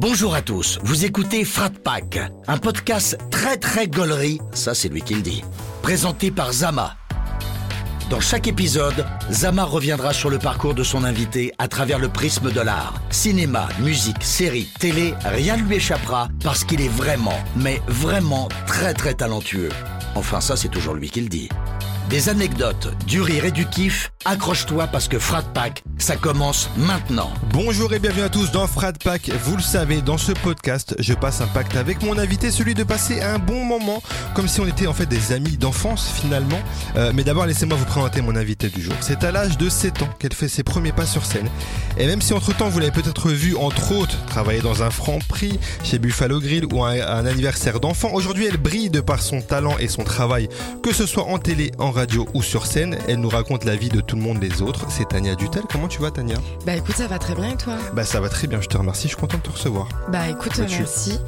Bonjour à tous, vous écoutez Frat Pack, un podcast très gaulerie, ça c'est lui qui le dit, présenté par Zama. Dans chaque épisode, Zama reviendra sur le parcours de son invité à travers le prisme de l'art. Cinéma, musique, série, télé, rien ne lui échappera parce qu'il est vraiment, mais vraiment très talentueux. Enfin ça c'est toujours lui qui le dit. Des anecdotes, du rire et du kiff, accroche-toi parce que Frat Pack, ça commence maintenant. Bonjour et bienvenue à tous dans Frat Pack. Vous le savez, dans ce podcast, je passe un pacte avec mon invité, celui de passer un bon moment, comme si on était en fait des amis d'enfance finalement. Mais d'abord, laissez-moi vous présenter mon invité du jour. C'est à l'âge de 7 ans qu'elle fait ses premiers pas sur scène. Et même si entre-temps, vous l'avez peut-être vu, entre autres, travailler dans un Franprix, chez Buffalo Grill ou un anniversaire d'enfant, aujourd'hui, elle brille de par son talent et son travail, que ce soit en télé, en radio ou sur scène, elle nous raconte la vie de tout le monde des autres. C'est Tania Dutel. Comment tu vas, Tania ? Bah écoute, ça va très bien et toi ? Bah ça va très bien, je te remercie, je suis content de te recevoir. Bah écoute, merci.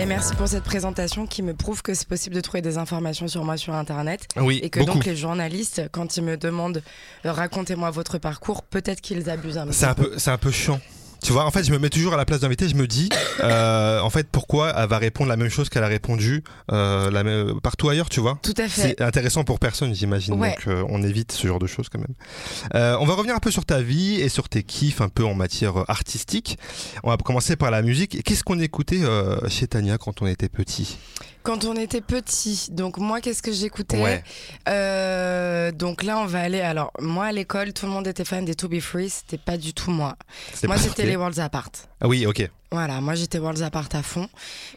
Et merci pour cette présentation qui me prouve que c'est possible de trouver des informations sur moi sur internet. Oui, et que beaucoup. Donc les journalistes, quand ils me demandent racontez-moi votre parcours, peut-être qu'ils abusent un peu. C'est un peu chiant. Tu vois, en fait, je me mets toujours à la place d'invité. Je me dis, en fait, pourquoi elle va répondre la même chose qu'elle a répondu partout ailleurs, tu vois. Tout à fait. C'est intéressant pour personne, j'imagine. Ouais. Donc, on évite ce genre de choses quand même. On va revenir un peu sur ta vie et sur tes kiffs un peu en matière artistique. On va commencer par la musique. Qu'est-ce qu'on écoutait chez Tania quand on était petit ? Quand on était petit, donc moi, qu'est-ce que j'écoutais ? Ouais. Donc là, on va aller. Alors, moi, à l'école, tout le monde était fan des To Be Free. C'était pas du tout moi. C'était les Worlds Apart. Ah oui, ok. Voilà, moi j'étais Worlds Apart à fond,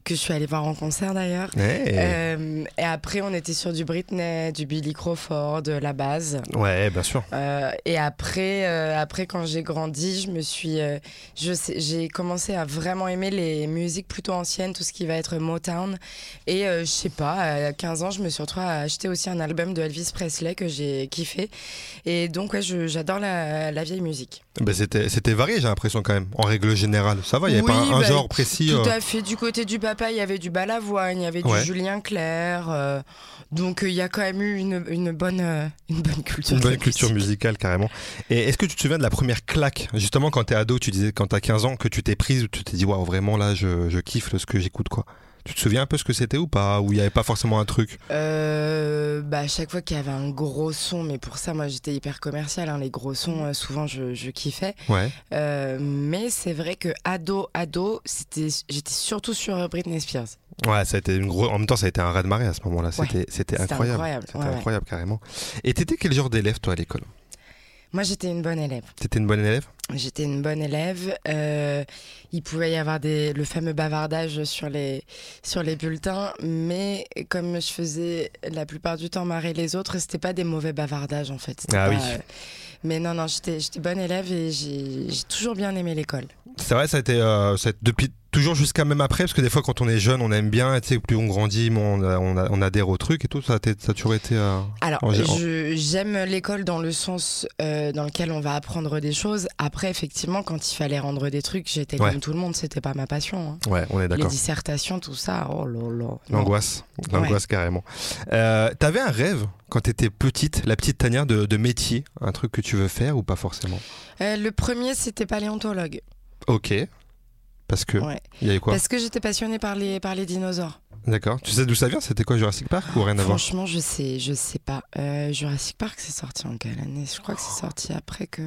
que je suis allée voir en concert d'ailleurs. Hey. Et après, on était sur du Britney, du Billy Crawford, de la base. Ouais, bien sûr. Et après, quand j'ai grandi, j'ai commencé à vraiment aimer les musiques plutôt anciennes, tout ce qui va être Motown. Et je sais pas, à 15 ans, je me suis retrouvée à acheter aussi un album de Elvis Presley que j'ai kiffé. Et donc, ouais, j'adore la vieille musique. Bah, c'était varié, j'ai l'impression quand même, en règle générale. Ça va, il n'y avait pas un genre précis. Tout à fait. Du côté du papa, il y avait du Balavoine, il y avait du Julien Clerc. Donc il y a quand même eu une bonne culture. Une bonne culture musicale carrément. Et est-ce que tu te souviens de la première claque ? Justement quand t'es ado, tu disais quand t'as 15 ans que tu t'es prise, où tu t'es dit waouh vraiment là je kiffe ce que j'écoute quoi. Tu te souviens un peu ce que c'était ou pas ? Ou il n'y avait pas forcément un truc ? Bah chaque fois qu'il y avait un gros son, mais pour ça moi j'étais hyper commerciale, hein, les gros sons souvent je kiffais. Ouais. Mais c'est vrai que ado, j'étais surtout sur Britney Spears. Ouais, ça a été en même temps ça a été un raz-de-marée à ce moment-là, c'était incroyable. C'était incroyable carrément. Et t'étais quel genre d'élève toi à l'école ? Moi j'étais une bonne élève. T'étais une bonne élève ? J'étais une bonne élève. Il pouvait y avoir le fameux bavardage sur les bulletins, mais comme je faisais la plupart du temps marrer les autres, c'était pas des mauvais bavardages en fait. Ah oui. Mais non, j'étais bonne élève et j'ai toujours bien aimé l'école. C'est vrai, ça a été depuis toujours jusqu'à même après, parce que des fois quand on est jeune, on aime bien, tu sais, plus on grandit, on adhère au truc et tout, ça a toujours été... Alors, j'aime l'école dans le sens dans lequel on va apprendre des choses. Après, effectivement, quand il fallait rendre des trucs, j'étais comme tout le monde, c'était pas ma passion. Hein. Ouais, on est d'accord. Les dissertations, tout ça, oh là là. L'angoisse carrément. T'avais un rêve quand t'étais petite, la petite Tania de métier, un truc que tu veux faire ou pas forcément ? Le premier, c'était paléontologue. Ok. Parce que il y avait quoi ? Parce que j'étais passionnée par les dinosaures. D'accord. Tu sais d'où ça vient ? C'était quoi, Jurassic Park ou rien à voir ? Franchement, je sais pas. Jurassic Park, c'est sorti en quelle année ? Je crois que c'est sorti après que.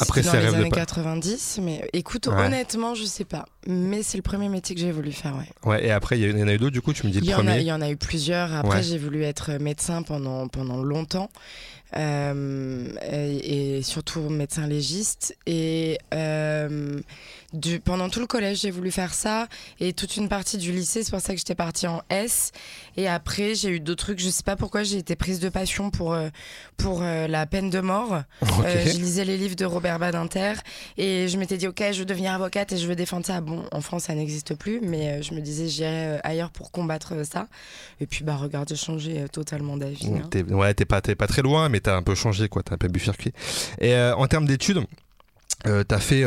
Après c'est dans les années 90, mais écoute, honnêtement, je sais pas. Mais c'est le premier métier que j'ai voulu faire, Ouais, et après, il y en a eu d'autres, du coup, tu me dis le premier. Il y en a eu plusieurs. Après, j'ai voulu être médecin pendant longtemps. Et surtout médecin légiste. Et pendant tout le collège, j'ai voulu faire ça. Et toute une partie du lycée, c'est pour ça que j'étais partie en S. Et après, j'ai eu d'autres trucs. Je sais pas pourquoi, j'ai été prise de passion pour la peine de mort. Okay. Je lisais les livres de Robert Badinter. Et je m'étais dit, ok, je veux devenir avocate et je veux défendre ça. Bon, en France, ça n'existe plus. Mais je me disais, j'irai ailleurs pour combattre ça. Et puis, bah, regarde, j'ai changé totalement d'avis. Hein. T'es pas très loin, mais t'as un peu changé quoi, t'as un peu bifurqué. Et en termes d'études, t'as fait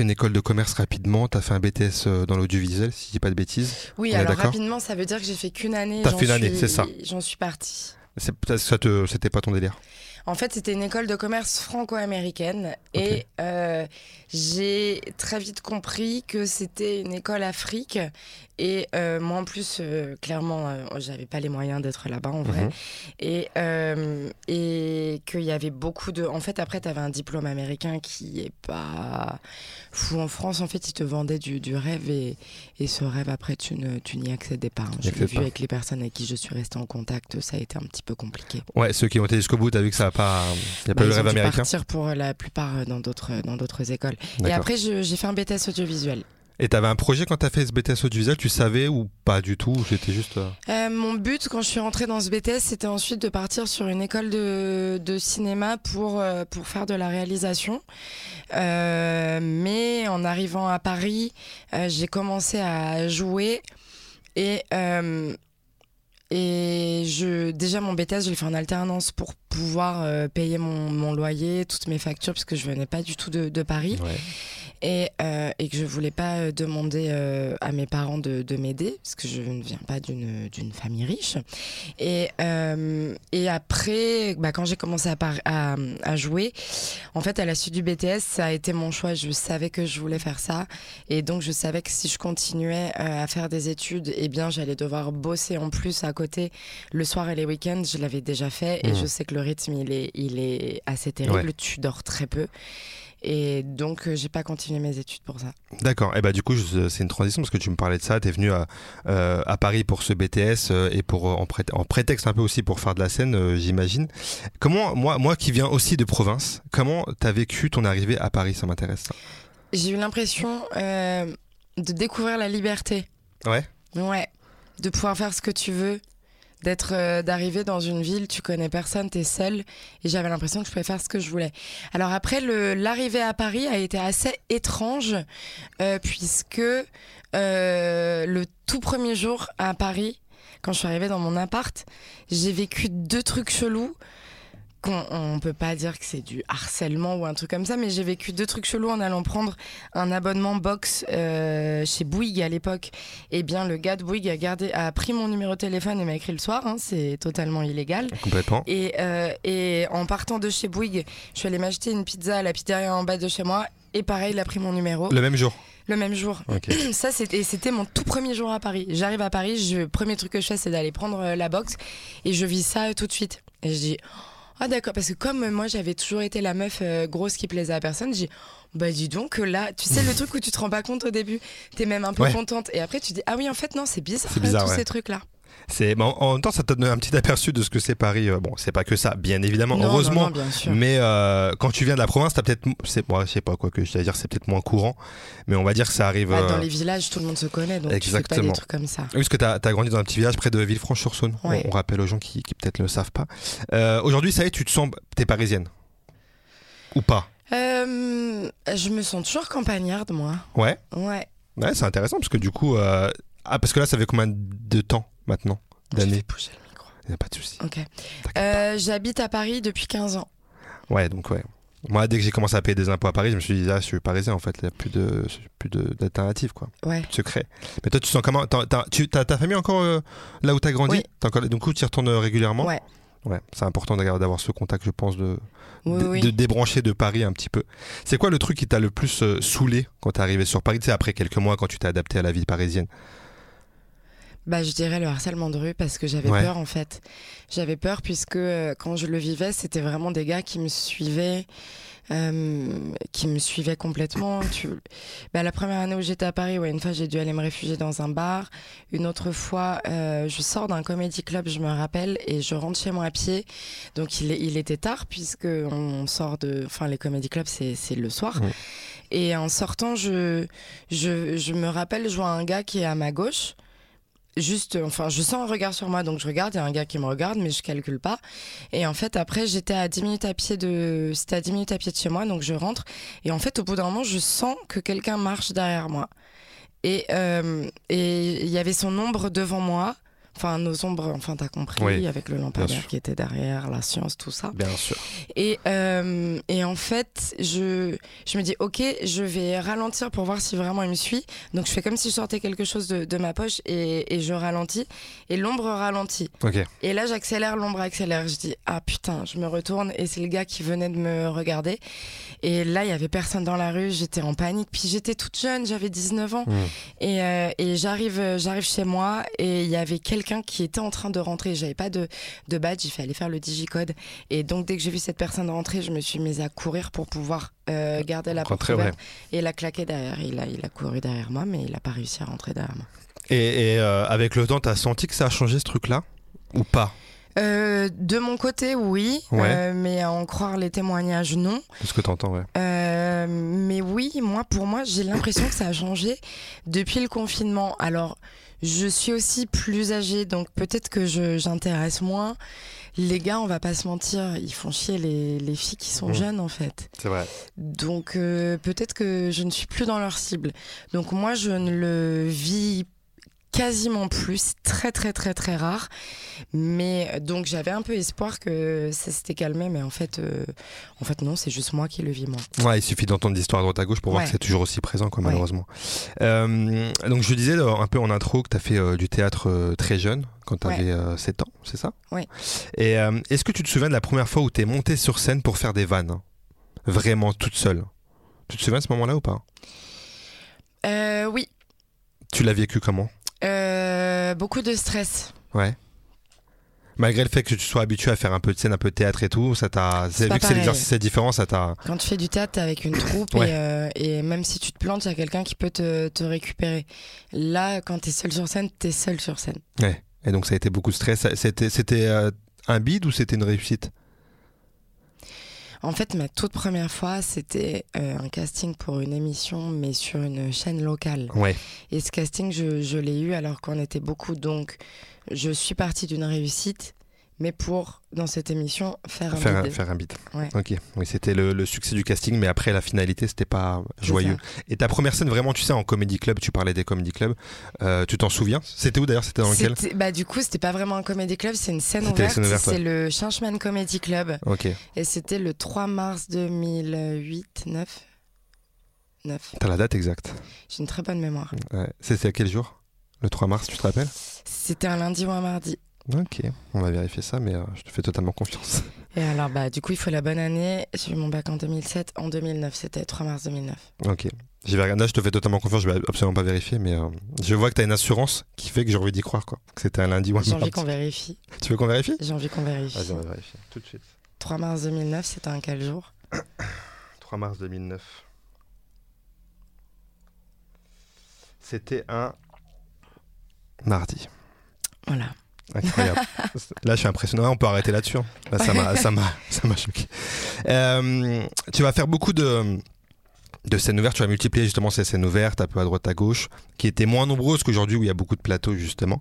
une école de commerce rapidement, t'as fait un BTS dans l'audiovisuel, si je dis pas de bêtises. Oui, alors rapidement, ça veut dire que j'ai fait qu'une année. T'as fait une année, c'est ça. J'en suis partie. C'était pas ton délire. En fait, c'était une école de commerce franco-américaine. Okay. Et j'ai très vite compris que c'était une école Afrique. Et moi, en plus, clairement, j'avais pas les moyens d'être là-bas, en vrai. Et qu'il y avait beaucoup de... En fait, après, t'avais un diplôme américain qui est pas fou en France. En fait, ils te vendaient du rêve. Et ce rêve, après, tu n'y accédais pas. Hein. Je l'ai vu avec les personnes avec qui je suis restée en contact. Ça a été un petit peu compliqué. Ouais, ceux qui ont été jusqu'au bout, t'as vu que ça a pas... Il n'y a pas eu le rêve américain. Ils ont dû partir pour la plupart dans d'autres écoles. D'accord. Et après, j'ai fait un BTS audiovisuel. Et t'avais un projet quand t'as fait ce BTS audiovisuel, tu savais ou pas du tout? C'était juste... mon but quand je suis rentrée dans ce BTS, c'était ensuite de partir sur une école de cinéma pour faire de la réalisation. Mais en arrivant à Paris, j'ai commencé à jouer et déjà mon BTS, je l'ai fait en alternance pour pouvoir payer mon loyer, toutes mes factures, parce que je venais pas du tout de Paris. Ouais. Et que je voulais pas demander à mes parents de m'aider parce que je ne viens pas d'une famille riche et après quand j'ai commencé à jouer, en fait à la suite du BTS, ça a été mon choix. Je savais que je voulais faire ça et donc je savais que si je continuais à faire des études, eh bien j'allais devoir bosser en plus à côté le soir et les week-ends. Je l'avais déjà fait et je sais que le rythme il est assez terrible. Ouais. Tu dors très peu. Et donc, j'ai pas continué mes études pour ça. D'accord. Et bah, du coup, c'est une transition parce que tu me parlais de ça. T'es venu à Paris pour ce BTS et en prétexte un peu aussi pour faire de la scène, j'imagine. Comment, moi qui viens aussi de province, comment t'as vécu ton arrivée à Paris? Ça m'intéresse. J'ai eu l'impression de découvrir la liberté. Ouais. Ouais. De pouvoir faire ce que tu veux. D'arriver dans une ville, tu connais personne, t'es seule, et j'avais l'impression que je pouvais faire ce que je voulais. Alors après, l'arrivée à Paris a été assez étrange, puisque le tout premier jour à Paris, quand je suis arrivée dans mon appart, j'ai vécu 2 trucs chelous. On peut pas dire que c'est du harcèlement ou un truc comme ça, mais j'ai vécu 2 trucs chelous en allant prendre un abonnement box chez Bouygues à l'époque. Et bien le gars de Bouygues a pris mon numéro de téléphone et m'a écrit le soir, hein, c'est totalement illégal. Complètement. Et en partant de chez Bouygues, je suis allée m'acheter une pizza à la pizzeria en bas de chez moi et pareil, il a pris mon numéro. Le même jour? Le même jour. Okay. Ça, c'était mon tout premier jour à Paris. J'arrive à Paris, le premier truc que je fais, c'est d'aller prendre la box et je vis ça tout de suite. Et je dis... Ah d'accord, parce que comme moi j'avais toujours été la meuf grosse qui plaisait à personne, j'ai dit bah dis donc là, tu sais le truc où tu te rends pas compte au début, t'es même un peu contente et après tu dis ah oui en fait non c'est bizarre tous ces trucs là. Bah, en même temps ça te donne un petit aperçu de ce que c'est Paris. Bon c'est pas que ça bien évidemment, non, heureusement, non, bien sûr. Mais quand tu viens de la province t'as peut-être, je sais pas quoi que je veux dire, c'est peut-être moins courant, mais on va dire que ça arrive dans les villages, tout le monde se connaît donc tu fais pas des trucs comme ça. Oui parce que t'as grandi dans un petit village près de Villefranche-sur-Saône. Ouais. On rappelle aux gens qui peut-être le savent pas. Aujourd'hui ça y est, tu te sens, t'es parisienne ou pas? Je me sens toujours campagnarde moi. Ouais c'est intéressant parce que du coup parce que là ça fait combien de temps maintenant, d'années? Je vais pousser le micro. Il n'y a pas de souci. Ok. J'habite à Paris depuis 15 ans. Ouais, donc ouais. Moi, dès que j'ai commencé à payer des impôts à Paris, je me suis dit, là, je suis parisien en fait. Il n'y a plus d'alternative, quoi. Ouais. Plus de secret. Mais toi, tu sens comment? T'as ta famille encore là où t'as grandi? Oui. Du coup, tu y retournes régulièrement? Ouais. Ouais, c'est important d'avoir ce contact, je pense, de débrancher de Paris un petit peu. C'est quoi le truc qui t'a le plus saoulé quand t'es arrivé sur Paris? Tu sais, après quelques mois, quand tu t'es adapté à la vie parisienne. Bah, je dirais le harcèlement de rue parce que j'avais peur en fait. J'avais peur puisque quand je le vivais, c'était vraiment des gars qui me suivaient complètement. Bah, la première année où j'étais à Paris, une fois j'ai dû aller me réfugier dans un bar. Une autre fois, je sors d'un comedy club, je me rappelle, et je rentre chez moi à pied. Donc il était tard puisque on sort enfin les comedy clubs c'est le soir. Ouais. Et en sortant, je me rappelle, je vois un gars qui est à ma gauche. Juste, enfin, je sens un regard sur moi, donc je regarde, il y a un gars qui me regarde, mais je calcule pas. Et en fait, après, c'était à 10 minutes à pied de chez moi, donc je rentre. Et en fait, au bout d'un moment, je sens que quelqu'un marche derrière moi. Et il y avait son ombre devant moi. Enfin, nos ombres, enfin, t'as compris, oui, avec le lampadaire qui était derrière, la science, tout ça. Bien sûr. Et en fait, je me dis, ok, je vais ralentir pour voir si vraiment il me suit. Donc, je fais comme si je sortais quelque chose de ma poche et je ralentis. Et l'ombre ralentit. Okay. Et là, j'accélère, l'ombre accélère. Je dis, ah putain, je me retourne et c'est le gars qui venait de me regarder. Et là, il n'y avait personne dans la rue, j'étais en panique. Puis, j'étais toute jeune, j'avais 19 ans. Mmh. Et j'arrive chez moi et il y avait quelqu'un qui était en train de rentrer. J'avais pas de badge, il fallait faire le digicode. Et donc dès que j'ai vu cette personne rentrer, je me suis mise à courir pour pouvoir garder la porte ouverte et la claquer derrière. Il a couru derrière moi, mais il a pas réussi à rentrer derrière moi. Et avec le temps, t'as senti que ça a changé ce truc-là ou pas? De mon côté, oui, mais à en croire les témoignages, non. C'est ce que t'entends, ouais. Mais oui, pour moi, j'ai l'impression que ça a changé depuis le confinement. Alors, je suis aussi plus âgée, donc peut-être que j'intéresse moins. Les gars, on va pas se mentir, ils font chier les filles qui sont jeunes, en fait. C'est vrai. Donc, peut-être que je ne suis plus dans leur cible. Donc, moi, je ne le vis pas. Quasiment plus, très très très très rare, mais donc j'avais un peu espoir que ça s'était calmé, mais en fait non, c'est juste moi qui le vis moins. Ouais, il suffit d'entendre l'histoire à droite à gauche pour voir que c'est toujours aussi présent, quoi, malheureusement. Donc je disais un peu en intro que t'as fait du théâtre très jeune, quand t'avais 7 ans, c'est ça ? Oui. Et est-ce que tu te souviens de la première fois où t'es montée sur scène pour faire des vannes, vraiment toute seule ? Tu te souviens de ce moment-là ou pas ? Oui. Tu l'as vécu comment ? Beaucoup de stress. Ouais. Malgré le fait que tu sois habitué à faire un peu de scène, un peu de théâtre et tout, ça t'a. C'est vu que c'est l'exercice est différent, ça t'a. Quand tu fais du théâtre, t'es avec une troupe et même si tu te plantes, il y a quelqu'un qui peut te récupérer. Là, quand t'es seul sur scène, t'es seul sur scène. Ouais. Et donc ça a été beaucoup de stress. C'était un bide ou c'était une réussite ? En fait, ma toute première fois, c'était un casting pour une émission, mais sur une chaîne locale. Ouais. Et ce casting, je l'ai eu alors qu'on était beaucoup. Donc, je suis partie d'une réussite, mais pour, dans cette émission, faire un bid. Ouais. Ok. Oui, c'était le succès du casting, mais après, la finalité, c'était pas joyeux. Et ta première scène, vraiment, tu sais, en comedy club, tu parlais des comedy clubs. Tu t'en souviens ? C'était où d'ailleurs ? C'était dans lequel ? Du coup, c'était pas vraiment un comedy club, c'est une scène ouverte. C'est le Changeman Comedy Club. Ok. Et c'était le 3 mars 2008, 9. T'as la date exacte ? J'ai une très bonne mémoire. Ouais. C'était à quel jour ? Le 3 mars, tu te rappelles ? C'était un lundi ou un mardi. Ok, on va vérifier ça, mais je te fais totalement confiance. Et alors, du coup, il faut la bonne année. J'ai eu mon bac en 2007, en 2009, c'était 3 mars 2009. Ok, là, je te fais totalement confiance, je vais absolument pas vérifier, mais je vois que t'as une assurance qui fait que j'ai envie d'y croire, quoi. Que c'était un lundi ou un mardi. J'ai envie qu'on vérifie. Tu veux qu'on vérifie ? J'ai envie qu'on vérifie. Vas-y, on va vérifier, tout de suite. 3 mars 2009, c'était un quel jour ? 3 mars 2009. C'était un mardi. Voilà. Incroyable. Là, je suis impressionné. On peut arrêter là-dessus. Là, ça m'a choqué. Tu vas faire beaucoup de scènes ouvertes. Tu vas multiplier justement ces scènes ouvertes un peu à droite à gauche, qui étaient moins nombreuses qu'aujourd'hui où il y a beaucoup de plateaux justement.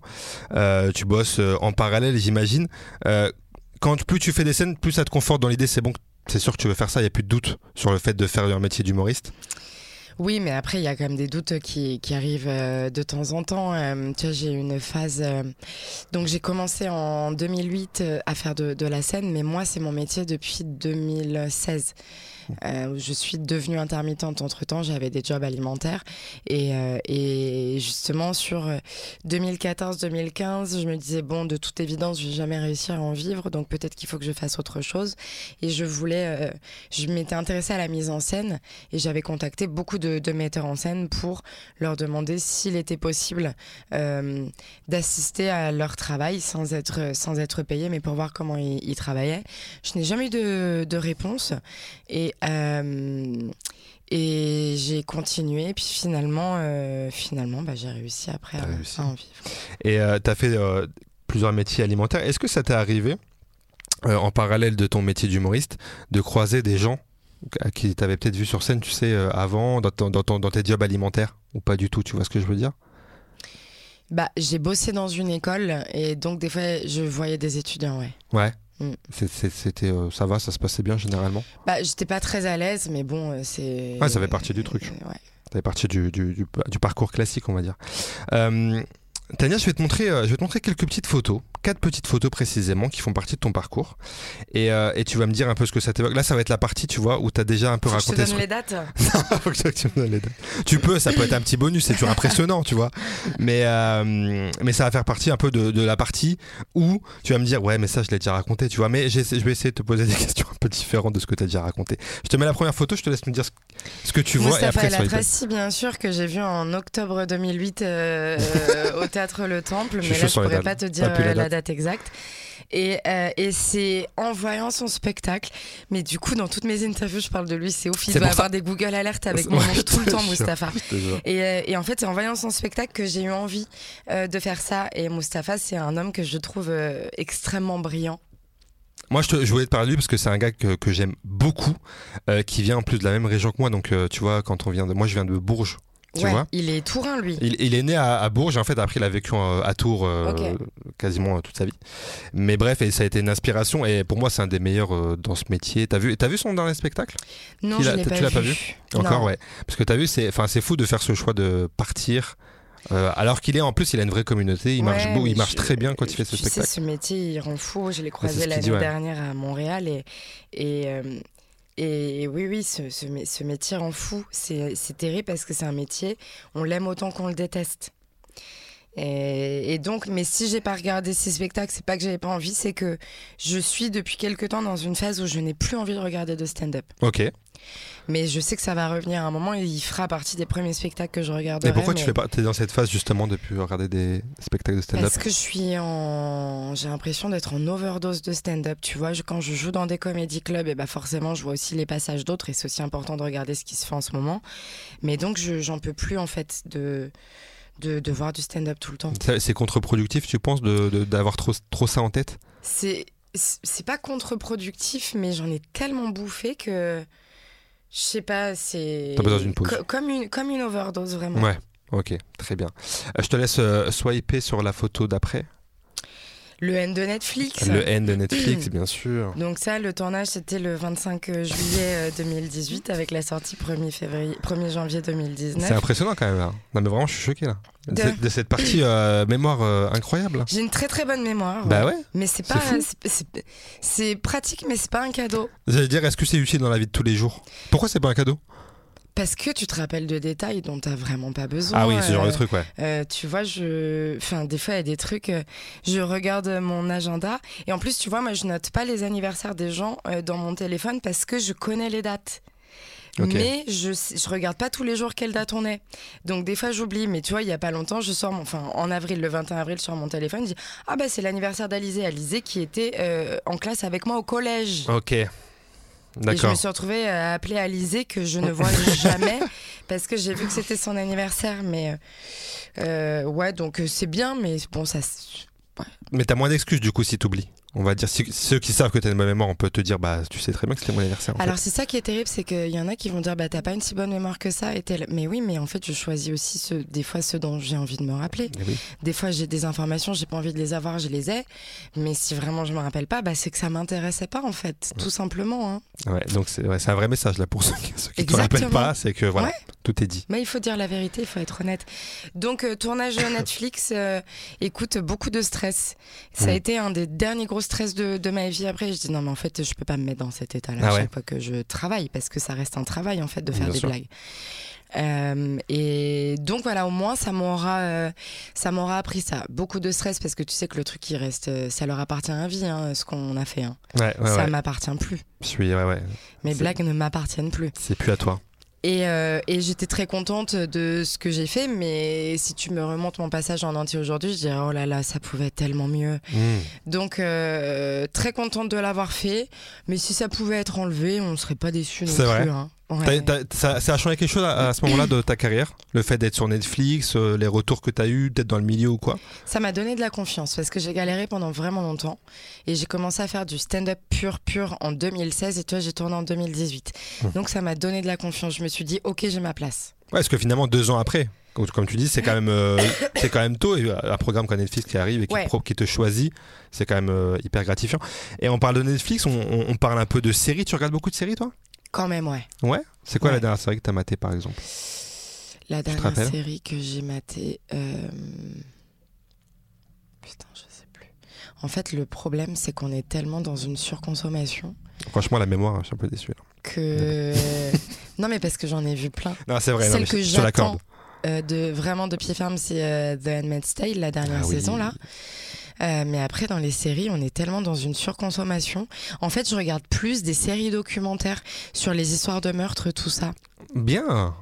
Tu bosses en parallèle, j'imagine. Plus tu fais des scènes, plus ça te conforte dans l'idée. C'est bon, c'est sûr que tu veux faire ça. Il n'y a plus de doute sur le fait de faire un métier d'humoriste. Oui, mais après, il y a quand même des doutes qui arrivent de temps en temps. Tu vois, j'ai eu une phase... Donc, j'ai commencé en 2008 à faire de la scène, mais moi, c'est mon métier depuis 2016. Je suis devenue intermittente. Entre-temps, j'avais des jobs alimentaires. Et justement, sur 2014-2015, je me disais, bon, de toute évidence, je vais jamais réussir à en vivre, donc peut-être qu'il faut que je fasse autre chose. Et je m'étais intéressée à la mise en scène et j'avais contacté beaucoup de metteurs en scène pour leur demander s'il était possible d'assister à leur travail sans être payé, mais pour voir comment ils travaillaient. Je n'ai jamais eu de réponse. Et j'ai continué, puis finalement, j'ai réussi après à en vivre. Et t'as fait plusieurs métiers alimentaires. Est-ce que ça t'est arrivé, en parallèle de ton métier d'humoriste, de croiser des gens qui t'avaient peut-être vu sur scène, tu sais, avant, dans tes jobs alimentaires, ou pas du tout, tu vois ce que je veux dire ? J'ai bossé dans une école, et donc des fois, je voyais des étudiants, ouais. Ouais. Mm. Ça va, ça se passait bien généralement. J'étais pas très à l'aise, mais bon, c'est. Ouais, ça fait partie du truc. Ça fait partie du parcours classique, on va dire. Tania, je vais te montrer quelques petites photos, 4 petites photos précisément qui font partie de ton parcours, et tu vas me dire un peu ce que ça t'évoque. Là, ça va être la partie, tu vois, où t'as déjà un peu raconté. Je te donne les dates. Non, faut que tu me donnes les dates. Tu peux, ça peut être un petit bonus, c'est toujours impressionnant, tu vois. Mais ça va faire partie un peu de la partie où tu vas me dire ouais, mais ça je l'ai déjà raconté, tu vois. Mais je vais essayer de te poser des questions un peu différentes de ce que t'as déjà raconté. Je te mets la première photo, je te laisse me dire ce que tu vois. Mustapha El Atrassi, bien sûr, que j'ai vu en octobre 2008 au théâtre Le Temple, mais là je pourrais pas te dire la date exacte. Et c'est en voyant son spectacle, mais du coup dans toutes mes interviews je parle de lui, c'est ouf, il doit avoir des Google Alertes avec mon nom tout le temps, Mustapha. Et en fait c'est en voyant son spectacle que j'ai eu envie de faire ça, et Mustapha c'est un homme que je trouve extrêmement brillant. Moi je voulais te parler de lui parce que c'est un gars que j'aime beaucoup, qui vient en plus de la même région que moi, donc tu vois, quand on vient de... moi je viens de Bourges. Ouais, il est Tourin, lui. Il est né à Bourges, en fait, après il a vécu à Tours quasiment toute sa vie. Mais bref, et ça a été une inspiration, et pour moi c'est un des meilleurs dans ce métier. T'as vu son dernier spectacle ? Non, tu l'as pas vu. Encore, non. Ouais. Parce que t'as vu, c'est fou de faire ce choix de partir, alors qu'il est, en plus il a une vraie communauté, il marche très bien quand il fait ce spectacle. C'est ce métier, il rend fou. Je l'ai croisé l'année dernière à Montréal, et oui, ce métier rend fou, c'est terrible parce que c'est un métier, on l'aime autant qu'on le déteste. Et donc, mais si j'ai pas regardé ces spectacles, c'est pas que j'avais pas envie, c'est que je suis depuis quelque temps dans une phase où je n'ai plus envie de regarder de stand-up. Ok. Mais je sais que ça va revenir à un moment, et il fera partie des premiers spectacles que je regarderai. Mais pourquoi tu fais pas, t'es dans cette phase justement de plus regarder des spectacles de stand-up? Parce que j'ai l'impression d'être en overdose de stand-up, tu vois. Quand je joue dans des comedy clubs, et forcément je vois aussi les passages d'autres, et c'est aussi important de regarder ce qui se fait en ce moment. Mais donc j'en peux plus en fait de voir du stand-up tout le temps. C'est contre-productif, tu penses, d'avoir trop ça en tête ? C'est pas contre-productif, mais j'en ai tellement bouffé que je sais pas, c'est... T'as besoin d'une pause. Comme une overdose, vraiment. Ouais, ok, très bien. Je te laisse swiper sur la photo d'après. Le N de Netflix. Le N de Netflix, bien sûr. Donc ça, le tournage, c'était le 25 juillet 2018 avec la sortie 1er janvier 2019. C'est impressionnant quand même. Là. Non mais vraiment, je suis choquée là. De cette partie mémoire incroyable. J'ai une très très bonne mémoire. Ouais. Bah ouais. Mais c'est pas... C'est pratique, mais c'est pas un cadeau. J'allais dire, est-ce que c'est utile dans la vie de tous les jours ? Pourquoi c'est pas un cadeau ? Parce que tu te rappelles de détails dont t'as vraiment pas besoin. Ah oui, ce genre de truc, ouais. Tu vois, des fois, il y a des trucs, je regarde mon agenda, et en plus, tu vois, moi, je note pas les anniversaires des gens dans mon téléphone parce que je connais les dates. Okay. Mais je regarde pas tous les jours quelle date on est. Donc des fois j'oublie, mais tu vois, il y a pas longtemps, en avril, le 21 avril, sur mon téléphone, je dis « Ah bah c'est l'anniversaire d'Alizé qui était en classe avec moi au collège. » Ok. D'accord. Et je me suis retrouvée à appeler Alizé, que je ne vois jamais, parce que j'ai vu que c'était son anniversaire. Mais ouais, donc c'est bien, mais bon, ça... Ouais. Mais t'as moins d'excuses du coup si t'oublies. On va dire, ceux qui savent que t'as une bonne mémoire, on peut te dire, bah tu sais très bien que c'était mon anniversaire. Alors c'est ça qui est terrible, c'est qu'il y en a qui vont dire, bah t'as pas une si bonne mémoire que ça. Mais oui, mais en fait je choisis aussi des fois ceux dont j'ai envie de me rappeler. Oui. Des fois j'ai des informations, j'ai pas envie de les avoir, je les ai. Mais si vraiment je me rappelle pas, bah c'est que ça m'intéressait pas en fait, tout simplement. Hein. Ouais, donc c'est un vrai message là pour ceux qui te rappellent pas, c'est que voilà, tout est dit. Mais il faut dire la vérité, il faut être honnête. Donc tournage Netflix, écoute, beaucoup de stress. Ça a été un des derniers gros stress de ma vie. Après je dis non mais en fait je peux pas me mettre dans cet état là chaque fois que je travaille, parce que ça reste un travail en fait de faire blagues, et donc voilà, au moins ça m'aura appris ça. Beaucoup de stress parce que tu sais que le truc il reste, ça leur appartient à vie, hein, ce qu'on a fait, hein. Ça m'appartient plus, mes blagues ne m'appartiennent plus, c'est plus à toi. Et j'étais très contente de ce que j'ai fait, mais si tu me remontes mon passage en entier aujourd'hui, je dirais oh là là, ça pouvait être tellement mieux. Donc très contente de l'avoir fait, mais si ça pouvait être enlevé, on ne serait pas déçus non plus. C'est vrai. Hein. Ouais. Ça a changé quelque chose à ce moment-là de ta carrière ? Le fait d'être sur Netflix, les retours que t'as eu, d'être dans le milieu ou quoi ? Ça m'a donné de la confiance parce que j'ai galéré pendant vraiment longtemps et j'ai commencé à faire du stand-up pur en 2016 et toi j'ai tourné en 2018. Donc ça m'a donné de la confiance, je me suis dit ok, j'ai ma place. Ouais, parce que finalement 2 ans après, comme tu dis, c'est quand même, tôt, et un programme comme Netflix qui arrive et qui te choisit, c'est quand même hyper gratifiant. Et on parle de Netflix, on parle un peu de séries, tu regardes beaucoup de séries toi ? Quand même, ouais. Ouais ? C'est quoi la dernière série que t'as matée, par exemple ? La dernière série que j'ai matée... Putain, je sais plus. En fait, le problème, c'est qu'on est tellement dans une surconsommation. Franchement, la mémoire, je suis un peu déçu. Que... non, mais parce que j'en ai vu plein. Non, c'est vrai. Celle non, que j'attends vraiment de pied ferme, c'est The Handmaid's Tale, la dernière saison, là. Mais après, dans les séries, on est tellement dans une surconsommation. En fait, je regarde plus des séries documentaires sur les histoires de meurtre, tout ça. Bien.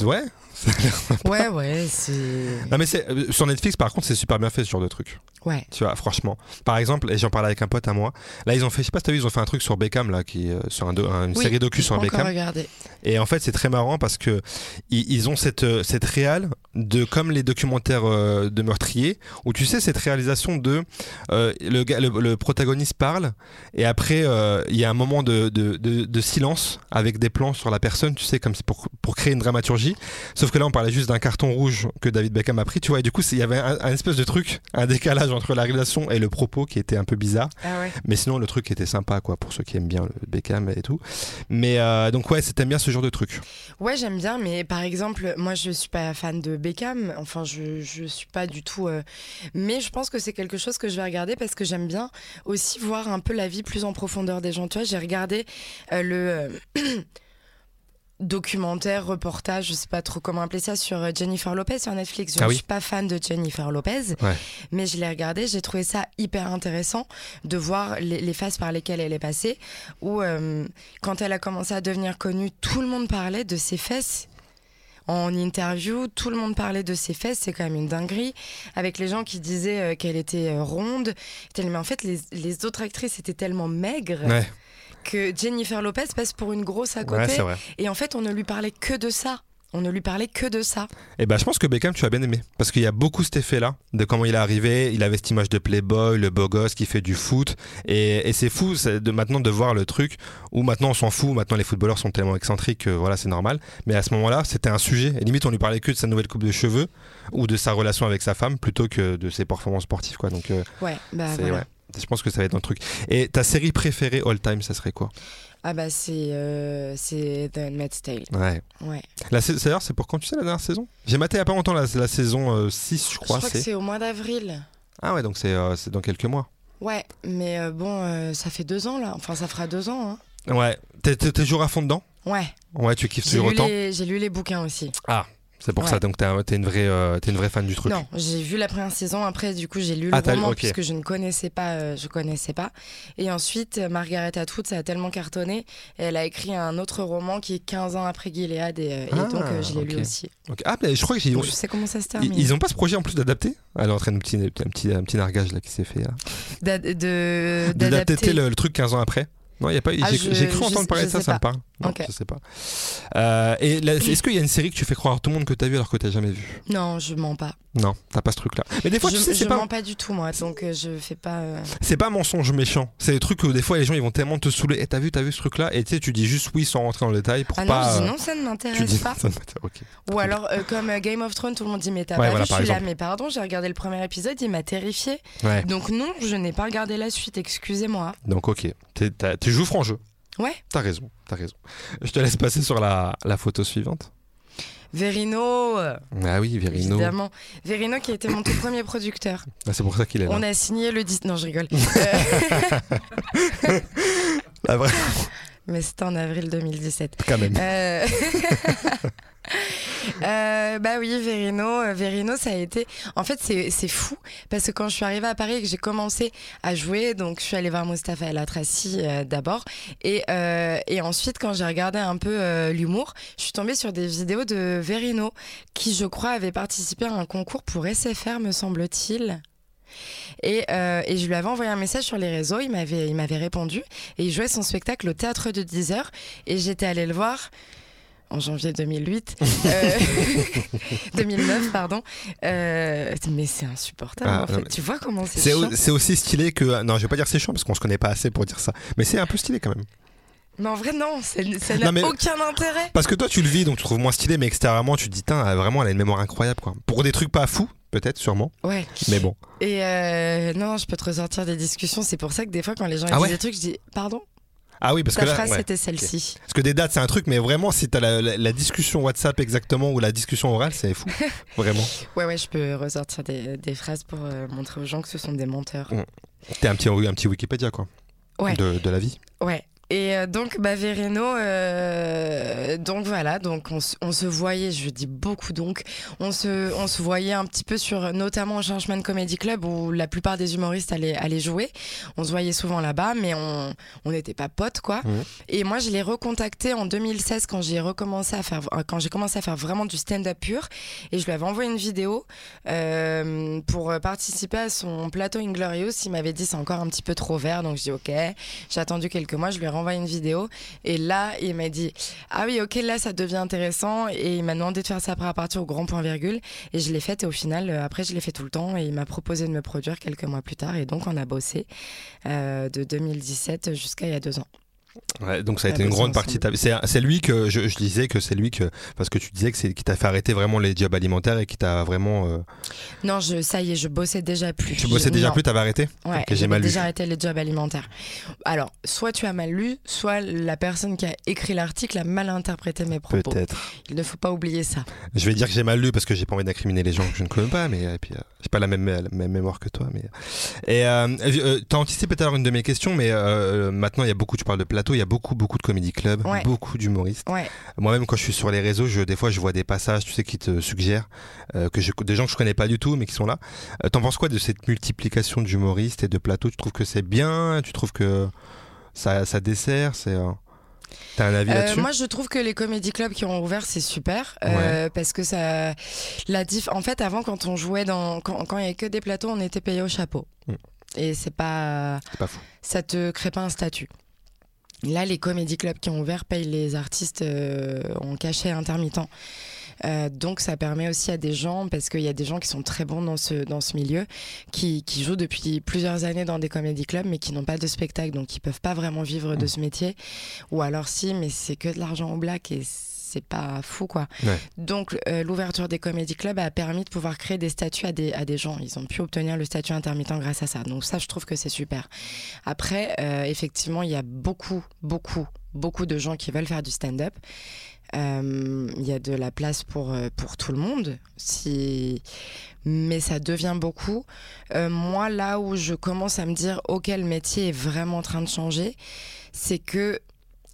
Ouais. Ouais, c'est... Non, mais c'est... sur Netflix, par contre, c'est super bien fait ce genre de truc. Ouais. Tu vois, franchement. Par exemple, et j'en parlais avec un pote à moi. Là, ils ont fait, je sais pas si t'as vu, ils ont fait un truc sur Beckham, là, qui, sur une série docu sur Beckham. Regardé. Et en fait, c'est très marrant parce que ils ont cette réal de comme les documentaires de meurtriers, où tu sais cette réalisation de le protagoniste parle et après il y a un moment de silence avec des plans sur la personne, tu sais, comme pour créer une dramaturgie. Sauf que là, on parlait juste d'un carton rouge que David Beckham a pris, tu vois, et du coup, il y avait un espèce de truc, un décalage entre la réalisation et le propos qui était un peu bizarre. Ah ouais. Mais sinon, le truc était sympa, quoi, pour ceux qui aiment bien le Beckham et tout. Mais donc, ouais, t'aimes bien ce genre de truc. Ouais, j'aime bien, mais par exemple, moi, je suis pas fan de Beckham, enfin, je suis pas du tout. Mais je pense que c'est quelque chose que je vais regarder parce que j'aime bien aussi voir un peu la vie plus en profondeur des gens. Tu vois, j'ai regardé le documentaire, reportage, je sais pas trop comment appeler ça, sur Jennifer Lopez sur Netflix. Je ne suis pas fan de Jennifer Lopez, mais je l'ai regardé, j'ai trouvé ça hyper intéressant de voir les phases par lesquelles elle est passée, où quand elle a commencé à devenir connue, tout le monde parlait de ses fesses. En interview, tout le monde parlait de ses fesses, c'est quand même une dinguerie, avec les gens qui disaient qu'elle était ronde, mais en fait les autres actrices étaient tellement maigres... Ouais. Que Jennifer Lopez passe pour une grosse à côté, et en fait on ne lui parlait que de ça. On ne lui parlait que de ça. Et ben, je pense que Beckham, tu as bien aimé. Parce qu'il y a beaucoup cet effet-là, de comment il est arrivé. Il avait cette image de playboy, le beau gosse qui fait du foot. Et c'est fou maintenant de voir le truc où maintenant on s'en fout. Maintenant les footballeurs sont tellement excentriques que voilà, c'est normal. Mais à ce moment-là, c'était un sujet. Et limite, on lui parlait que de sa nouvelle coupe de cheveux ou de sa relation avec sa femme plutôt que de ses performances sportives, quoi. Donc, je pense que ça va être un truc. Et ta série préférée all time, ça serait quoi? Ah bah c'est The Handmaid's Tale. Ouais. D'ailleurs, c'est pour quand, tu sais, la dernière saison? J'ai maté il n'y a pas longtemps la saison 6, je crois. Je crois que c'est au mois d'avril. Ah ouais, donc c'est dans quelques mois. Ouais, mais ça fait 2 ans là. Enfin, ça fera 2 ans. Hein. Ouais. T'es toujours à fond dedans? Ouais. Ouais, tu kiffes toujours autant? J'ai lu les bouquins aussi. Ah. C'est pour ça, donc t'es une vraie fan du truc. Non, j'ai vu la première saison, après du coup j'ai lu le roman puisque je ne connaissais pas. Et ensuite, Margaret Atwood, ça a tellement cartonné, elle a écrit un autre roman qui est 15 ans après Gilead et donc je l'ai lu aussi. Okay. Ah mais je crois que j'ai... Donc, je sais comment ça se termine. Ils n'ont pas ce projet en plus d'adapter? Elle est en train de un petit nargage là qui s'est fait là. D'adapter le truc 15 ans après. Non, y a pas, j'ai cru entendre parler de ça, ça me parle. Non, je sais pas. Est-ce qu'il y a une série que tu fais croire à tout le monde que t'as vue alors que t'as jamais vue? Non, je mens pas. Non, t'as pas ce truc-là. Mais des fois, tu sais, c'est pas. Je mens pas du tout, moi, donc je fais pas. C'est pas un mensonge méchant. C'est des trucs où des fois les gens ils vont tellement te saouler. Et t'as vu ce truc-là? Et tu dis juste oui sans rentrer dans le détail pour pas. Non, je dis non, ça ne m'intéresse pas. Okay. Ou alors, comme Game of Thrones, tout le monde dit mais t'as pas vu, je suis là, mais pardon, j'ai regardé le premier épisode, il m'a terrifié. Ouais. Donc non, je n'ai pas regardé la suite, excusez-moi. Donc ok, tu joues franc jeu. Ouais. T'as raison. Je te laisse passer sur la photo suivante. Vérino. Ah oui, Vérino. Évidemment. Vérino qui a été mon tout premier producteur. Ah, c'est pour ça qu'il est là. On a signé le 10. Non, je rigole. La vraie. Mais c'était en avril 2017. Quand même. Bah oui, Vérino, ça a été. En fait, c'est fou parce que quand je suis arrivée à Paris et que j'ai commencé à jouer, donc je suis allée voir Mustapha El Atrassi d'abord, et ensuite quand j'ai regardé un peu l'humour, je suis tombée sur des vidéos de Vérino qui, je crois, avait participé à un concours pour SFR, me semble-t-il. Et je lui avais envoyé un message sur les réseaux, il m'avait répondu et il jouait son spectacle au théâtre de 10h et j'étais allée le voir en janvier 2009 pardon. Mais c'est insupportable en fait. Tu vois comment c'est chiant. C'est aussi stylé que... Non, je vais pas dire c'est chiant parce qu'on se connaît pas assez pour dire ça, mais c'est un peu stylé quand même. Mais en vrai, non, ça n'a aucun intérêt. Parce que toi, tu le vis, donc tu trouves moins stylé, mais extérieurement, tu te dis, vraiment, elle a une mémoire incroyable, quoi. Pour des trucs pas fous, peut-être, sûrement. Ouais. Mais bon. Et non, je peux te ressortir des discussions. C'est pour ça que des fois, quand les gens disent des trucs, je dis, pardon. Ah oui, parce que la phrase c'était celle-ci. Okay. Parce que des dates c'est un truc, mais vraiment si t'as la discussion WhatsApp exactement ou la discussion orale, c'est fou, vraiment. Ouais, je peux ressortir des phrases pour montrer aux gens que ce sont des menteurs. Mmh. T'es un petit Wikipédia quoi. Ouais. De la vie. Ouais. Et donc Vérino, donc voilà, donc on se voyait, je dis beaucoup donc, on se voyait un petit peu sur, notamment au Changeman Comedy Club où la plupart des humoristes allaient jouer, on se voyait souvent là-bas mais on n'était pas potes quoi. Mmh. Et moi je l'ai recontacté en 2016 quand j'ai commencé à faire vraiment du stand-up pur et je lui avais envoyé une vidéo pour participer à son plateau Inglorious, il m'avait dit c'est encore un petit peu trop vert donc je dis ok, j'ai attendu quelques mois, je lui ai renvoyé une vidéo et là il m'a dit ah oui ok là ça devient intéressant et il m'a demandé de faire ça après à partir au grand point virgule et je l'ai faite et au final après je l'ai fait tout le temps et il m'a proposé de me produire quelques mois plus tard et donc on a bossé de 2017 jusqu'à il y a 2 ans. Ouais, donc ça a été une grande partie de ta vie. C'est lui que je disais que c'est lui que, parce que tu disais que c'est qui t'a fait arrêter vraiment les jobs alimentaires et qui t'a vraiment. Non, ça y est, je bossais déjà plus. Tu bossais déjà plus, t'avais arrêté. Ouais. Okay, j'ai mal déjà lu. Arrêté les jobs alimentaires. Alors, soit tu as mal lu, soit la personne qui a écrit l'article a mal interprété mes propos. Peut-être. Il ne faut pas oublier ça. Je vais dire que j'ai mal lu parce que j'ai pas envie d'incriminer les gens que je ne connais pas, mais et puis j'ai pas la même mémoire que toi, mais. Et t'as anticipé tout à l'heure une de mes questions, mais maintenant il y a beaucoup, tu parles de plateau. Il y a beaucoup de comedy clubs, ouais. Beaucoup d'humoristes. Ouais. Moi-même, quand je suis sur les réseaux, des fois, je vois des passages, tu sais, qui te suggèrent des gens que je connais pas du tout, mais qui sont là. T'en penses quoi de cette multiplication d'humoristes et de plateaux ? Tu trouves que c'est bien ? Tu trouves que ça dessert ? T'as un avis là-dessus ? Moi, je trouve que les comedy clubs qui ont ouvert, c'est super, parce que ça, en fait, avant, quand on jouait quand il y avait que des plateaux, on était payé au chapeau. Mmh. Et c'est pas fou. Ça te crée pas un statut. Là, les comedy clubs qui ont ouvert payent les artistes en cachet intermittent. Donc ça permet aussi à des gens, parce qu'il y a des gens qui sont très bons dans ce milieu, qui jouent depuis plusieurs années dans des comedy clubs mais qui n'ont pas de spectacle, donc ils peuvent pas vraiment vivre de ce métier, ou alors si, mais c'est que de l'argent au black et c'est pas fou quoi. Ouais. Donc l'ouverture des comedy clubs a permis de pouvoir créer des statuts à des gens. Ils ont pu obtenir le statut intermittent grâce à ça. Donc ça, je trouve que c'est super. Après, effectivement, il y a beaucoup de gens qui veulent faire du stand-up. Il y a de la place pour tout le monde, mais ça devient beaucoup. Moi, là où je commence à me dire ok, le métier est vraiment en train de changer, c'est que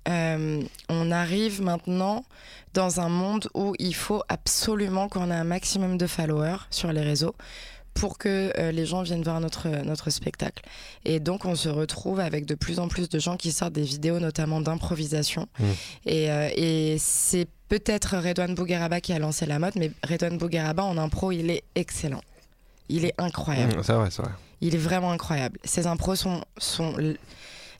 on arrive maintenant dans un monde où il faut absolument qu'on ait un maximum de followers sur les réseaux pour que les gens viennent voir notre spectacle. Et donc on se retrouve avec de plus en plus de gens qui sortent des vidéos notamment d'improvisation. Mmh. Et c'est peut-être Redouane Bougaraba qui a lancé la mode, mais Redouane Bougaraba en impro, il est excellent. Il est incroyable. Mmh, c'est vrai. Il est vraiment incroyable. Ses impros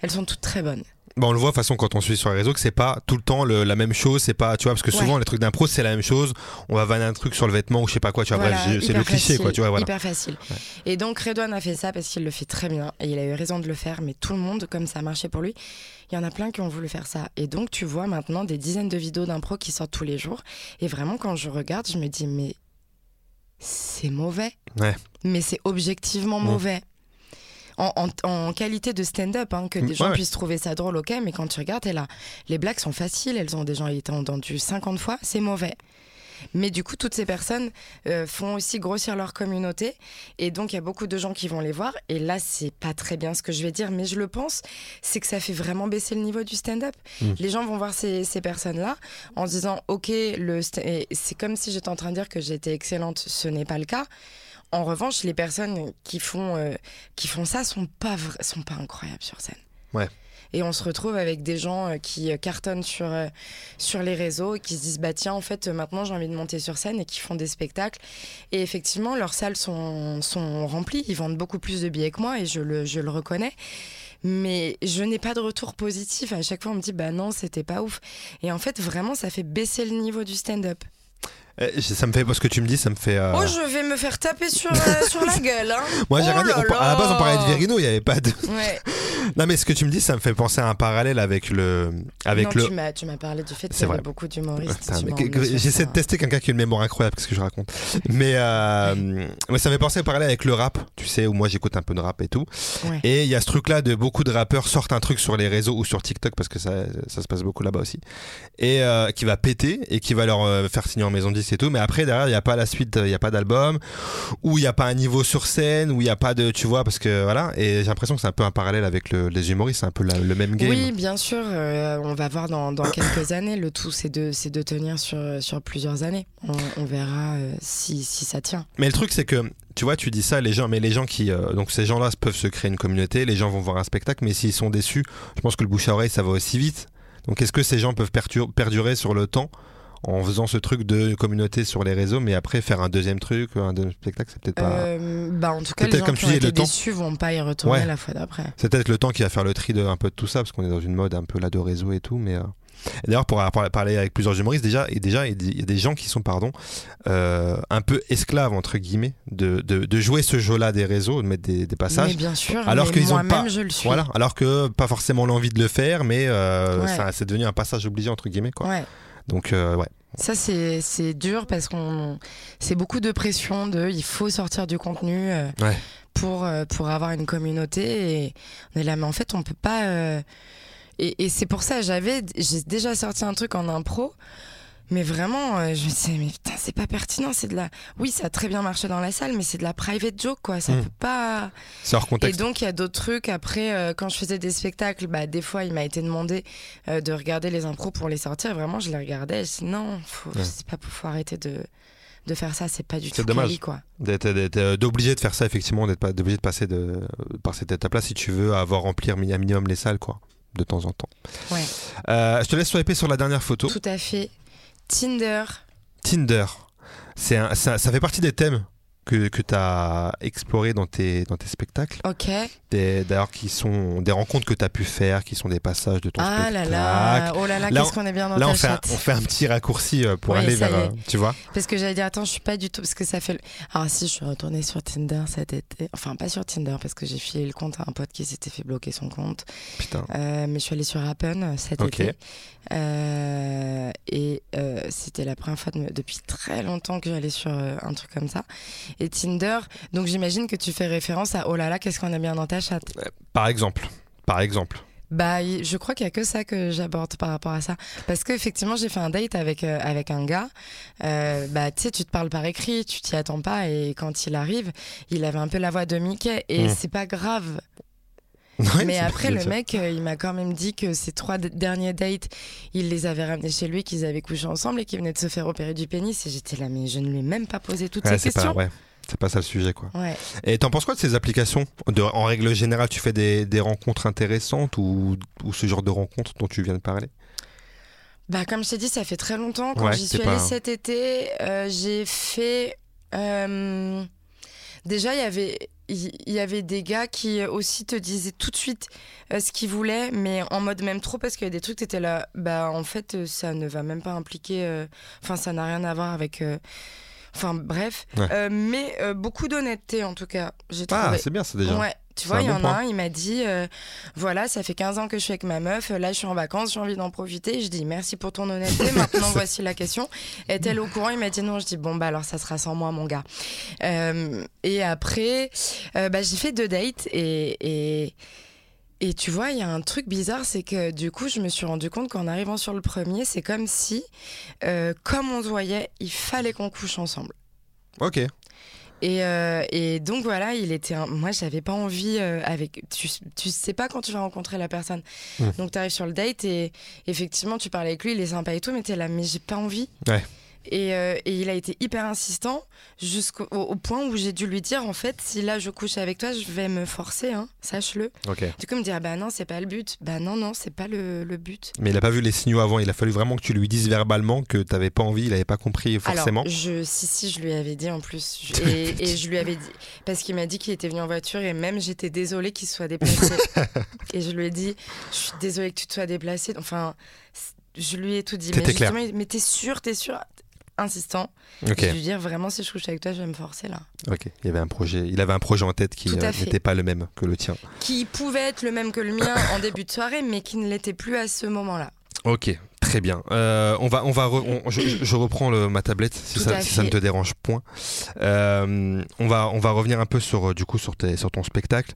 elles sont toutes très bonnes. Bah on le voit de toute façon quand on suit sur les réseaux que c'est pas tout le temps la même chose, c'est pas, tu vois, parce que souvent les trucs d'impro c'est la même chose, on va vanner un truc sur le vêtement ou je sais pas quoi, tu vois, bref, c'est le cliché quoi, tu vois, voilà. Hyper facile. Ouais. Et donc Redouane a fait ça parce qu'il le fait très bien et il a eu raison de le faire, mais tout le monde, comme ça a marché pour lui, il y en a plein qui ont voulu faire ça. Et donc tu vois maintenant des dizaines de vidéos d'impro qui sortent tous les jours et vraiment quand je regarde, je me dis mais c'est mauvais. Ouais. Mais c'est objectivement mauvais. En qualité de stand-up, hein, que des gens puissent trouver ça drôle, ok, mais quand tu regardes, les blagues sont faciles, elles ont déjà été entendues 50 fois, c'est mauvais. Mais du coup, toutes ces personnes font aussi grossir leur communauté, et donc il y a beaucoup de gens qui vont les voir, et là, c'est pas très bien ce que je vais dire, mais je le pense, c'est que ça fait vraiment baisser le niveau du stand-up. Mmh. Les gens vont voir ces personnes-là en disant, ok, et c'est comme si j'étais en train de dire que j'étais excellente, ce n'est pas le cas. En revanche, les personnes qui font ça sont pas incroyables sur scène. Ouais. Et on se retrouve avec des gens qui cartonnent sur les réseaux et qui se disent bah tiens en fait maintenant j'ai envie de monter sur scène et qui font des spectacles. Et effectivement leurs salles sont remplies, ils vendent beaucoup plus de billets que moi et je le reconnais. Mais je n'ai pas de retour positif. À chaque fois on me dit bah non c'était pas ouf. Et en fait vraiment ça fait baisser le niveau du stand-up. Ça me fait, parce que tu me dis, ça me fait. Oh, je vais me faire taper sur la gueule. Hein. Moi, j'ai regardé. À la base, on parlait de Vérino, il n'y avait pas de. Ouais. Non mais ce que tu me dis, ça me fait penser à un parallèle avec le... Avec non, le... Tu m'as parlé du fait qu'il y avait beaucoup d'humoristes. J'essaie de tester quelqu'un qui a une mémoire incroyable, qu'est-ce que je raconte. Mais ça me fait penser à un parallèle avec le rap, tu sais, où moi j'écoute un peu de rap et tout. Ouais. Et il y a ce truc-là de beaucoup de rappeurs sortent un truc sur les réseaux ou sur TikTok, parce que ça se passe beaucoup là-bas aussi, et qui va péter et qui va leur faire signer en maison 10 et tout. Mais après, derrière, il n'y a pas la suite, il n'y a pas d'album, ou il n'y a pas un niveau sur scène, ou il n'y a pas de... Tu vois, parce que voilà. Et j'ai l'impression que c'est un peu un parallèle avec les humoristes, c'est un peu le même game. Oui, bien sûr. On va voir dans quelques années. Le tout, c'est de tenir sur plusieurs années. On verra si ça tient. Mais le truc, c'est que tu vois, tu dis ça, les gens qui donc ces gens-là peuvent se créer une communauté. Les gens vont voir un spectacle, mais s'ils sont déçus, je pense que le bouche à oreille, ça va aussi vite. Donc, est-ce que ces gens peuvent perdurer sur le temps en faisant ce truc de communauté sur les réseaux, mais après faire un deuxième truc, un deuxième spectacle, c'est peut-être pas... Bah en tout cas, les gens qui ont été déçus vont pas y retourner la fois d'après. C'est peut-être le temps qui va faire le tri de un peu de tout ça, parce qu'on est dans une mode un peu là de réseau et tout, mais... D'ailleurs, pour parler avec plusieurs humoristes, déjà, il y a des gens qui sont, un peu esclaves entre guillemets de jouer ce jeu-là des réseaux, de mettre des passages. Mais bien sûr. Alors qu'ils ont pas, je le suis. Voilà. Alors que pas forcément l'envie de le faire, mais ça, c'est devenu un passage obligé entre guillemets, quoi. Ouais. Donc ouais. Ça c'est dur parce qu'on c'est beaucoup de pression il faut sortir du contenu pour avoir une communauté et on est là mais en fait on peut pas. Et c'est pour ça j'ai déjà sorti un truc en impro, mais vraiment je me disais mais putain c'est pas pertinent, c'est de la... Oui, ça a très bien marché dans la salle, mais c'est de la private joke quoi, ça peut pas... C'est hors contexte. Et donc il y a d'autres trucs, après quand je faisais des spectacles, des fois il m'a été demandé de regarder les impros pour les sortir, et vraiment je les regardais, je dis non, faut arrêter de faire ça, c'est pas du tout quali, quoi. D'être obligé de faire ça effectivement, d'être obligé de passer par cette étape-là si tu veux avoir rempli un minimum les salles quoi. De temps en temps. Ouais. Je te laisse swiper sur la dernière photo. Tout à fait. Tinder. C'est ça fait partie des thèmes que tu as explorés dans tes spectacles. Ok. D'ailleurs, qui sont des rencontres que tu as pu faire, qui sont des passages de ton spectacle. Oh là là, qu'est-ce qu'on est bien dans ta chatte. On fait un petit raccourci pour aller vers... Tu vois ? Parce que j'allais dire, attends, je suis pas du tout... Parce que ça fait... Alors si, je suis retournée sur Tinder cet été. Enfin, pas sur Tinder, parce que j'ai filé le compte à un pote qui s'était fait bloquer son compte. Putain. Mais je suis allée sur Happn cet été. Et c'était la première fois depuis très longtemps que j'allais sur un truc comme ça. Et Tinder, donc j'imagine que tu fais référence à « Oh là là, qu'est-ce qu'on est bien dans ta chatte ?» Par exemple. Bah, je crois qu'il n'y a que ça que j'aborde par rapport à ça. Parce qu'effectivement, j'ai fait un date avec un gars. Tu sais, tu te parles par écrit, tu t'y attends pas. Et quand il arrive, il avait un peu la voix de Mickey. Et c'est pas grave. Ouais, mais après le mec il m'a quand même dit que ces 3 derniers dates il les avait ramenés chez lui, qu'ils avaient couché ensemble et qu'ils venaient de se faire opérer du pénis, et j'étais là mais je ne lui ai même pas posé toutes ces questions. C'est pas ça le sujet quoi. Ouais. Et t'en penses quoi de ces applications en règle générale, tu fais des rencontres intéressantes ou ce genre de rencontres dont tu viens de parler? Bah comme je t'ai dit, ça fait très longtemps. Quand j'y suis allée cet été, j'ai fait... Déjà, il y avait des gars qui aussi te disaient tout de suite ce qu'ils voulaient, mais en mode même trop, parce qu'il y a des trucs, t'étais là, en fait, ça ne va même pas impliquer... Enfin, ça n'a rien à voir avec... Enfin, bref. Ouais. Mais beaucoup d'honnêteté, en tout cas. J'ai trouvé... c'est bien, ça, déjà. Ouais. Tu vois, il y en a un, il m'a dit voilà, ça fait 15 ans que je suis avec ma meuf, là je suis en vacances, j'ai envie d'en profiter. Je dis merci pour ton honnêteté, maintenant voici la question. Est-elle au courant ? Il m'a dit non. Je dis bon, alors ça sera sans moi, mon gars. Et après, j'ai fait 2 dates et tu vois, il y a un truc bizarre, c'est que du coup, je me suis rendu compte qu'en arrivant sur le premier, c'est comme si, comme on se voyait, il fallait qu'on couche ensemble. Ok. Et donc voilà, moi j'avais pas envie avec... Tu sais pas quand tu vas rencontrer la personne. Donc t'arrives sur le date et effectivement tu parles avec lui, il est sympa et tout, mais t'es là, mais j'ai pas envie. Ouais. Et il a été hyper insistant jusqu'au point où j'ai dû lui dire, en fait, si là je couche avec toi, je vais me forcer, hein, sache-le. Okay. Du coup, il me dit, non, c'est pas le but. Non, c'est pas le but. Mais il a pas vu les signaux avant, il a fallu vraiment que tu lui dises verbalement que t'avais pas envie, il avait pas compris forcément. Alors, si, je lui avais dit en plus. Et je lui avais dit, parce qu'il m'a dit qu'il était venu en voiture et même j'étais désolée qu'il se soit déplacé. Et je lui ai dit, je suis désolée que tu te sois déplacé. Enfin, je lui ai tout dit. T'étais claire. Mais t'es sûre insistant. Okay. Je lui dire vraiment, si je couche avec toi, je vais me forcer là. Ok. Il y avait un projet. Il avait un projet en tête qui n'était pas le même que le tien. Qui pouvait être le même que le mien en début de soirée, mais qui ne l'était plus à ce moment-là. Ok. Très bien. Je reprends ma tablette si ça ne te dérange point. On va revenir un peu sur ton spectacle.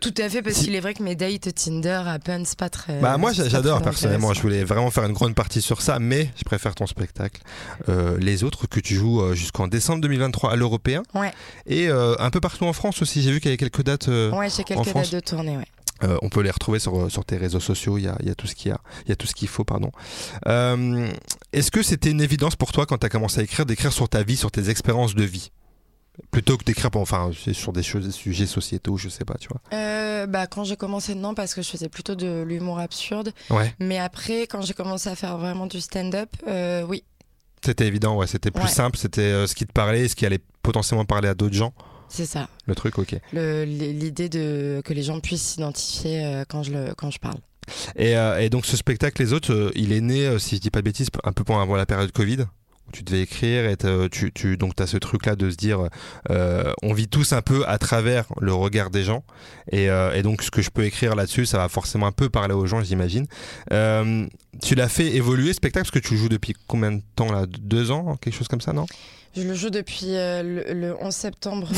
Tout à fait, parce qu'il est vrai que mes dates Tinder happens pas très. Bah moi j'adore personnellement. Je voulais vraiment faire une grande partie sur ça, mais je préfère ton spectacle. Les autres que tu joues jusqu'en décembre 2023 à l'Européen. Ouais. Et un peu partout en France aussi. J'ai vu qu'il y avait quelques dates. Ouais, j'ai quelques dates de tournée. Ouais. On peut les retrouver sur tes réseaux sociaux, il y a tout ce qu'il faut, pardon. Est-ce que c'était une évidence pour toi quand tu as commencé à écrire, d'écrire sur ta vie, sur tes expériences de vie, plutôt que d'écrire sur des sujets sociétaux, je sais pas, tu vois? Quand j'ai commencé, non, parce que je faisais plutôt de l'humour absurde. Ouais. Mais après, quand j'ai commencé à faire vraiment du stand-up, oui. C'était évident, ouais, c'était plus simple, c'était ce qui te parlait, ce qui allait potentiellement parler à d'autres gens. C'est ça. Le truc, ok. L'idée que les gens puissent s'identifier quand je parle. Et donc ce spectacle, les autres, il est né, si je dis pas de bêtises, un peu avant la période Covid, où tu devais écrire et donc t'as ce truc-là de se dire, on vit tous un peu à travers le regard des gens, et donc ce que je peux écrire là-dessus, ça va forcément un peu parler aux gens, j'imagine. Tu l'as fait évoluer, ce spectacle, parce que tu le joues depuis combien de temps là? 2 ans, quelque chose comme ça, non? Je le joue depuis le 11 septembre.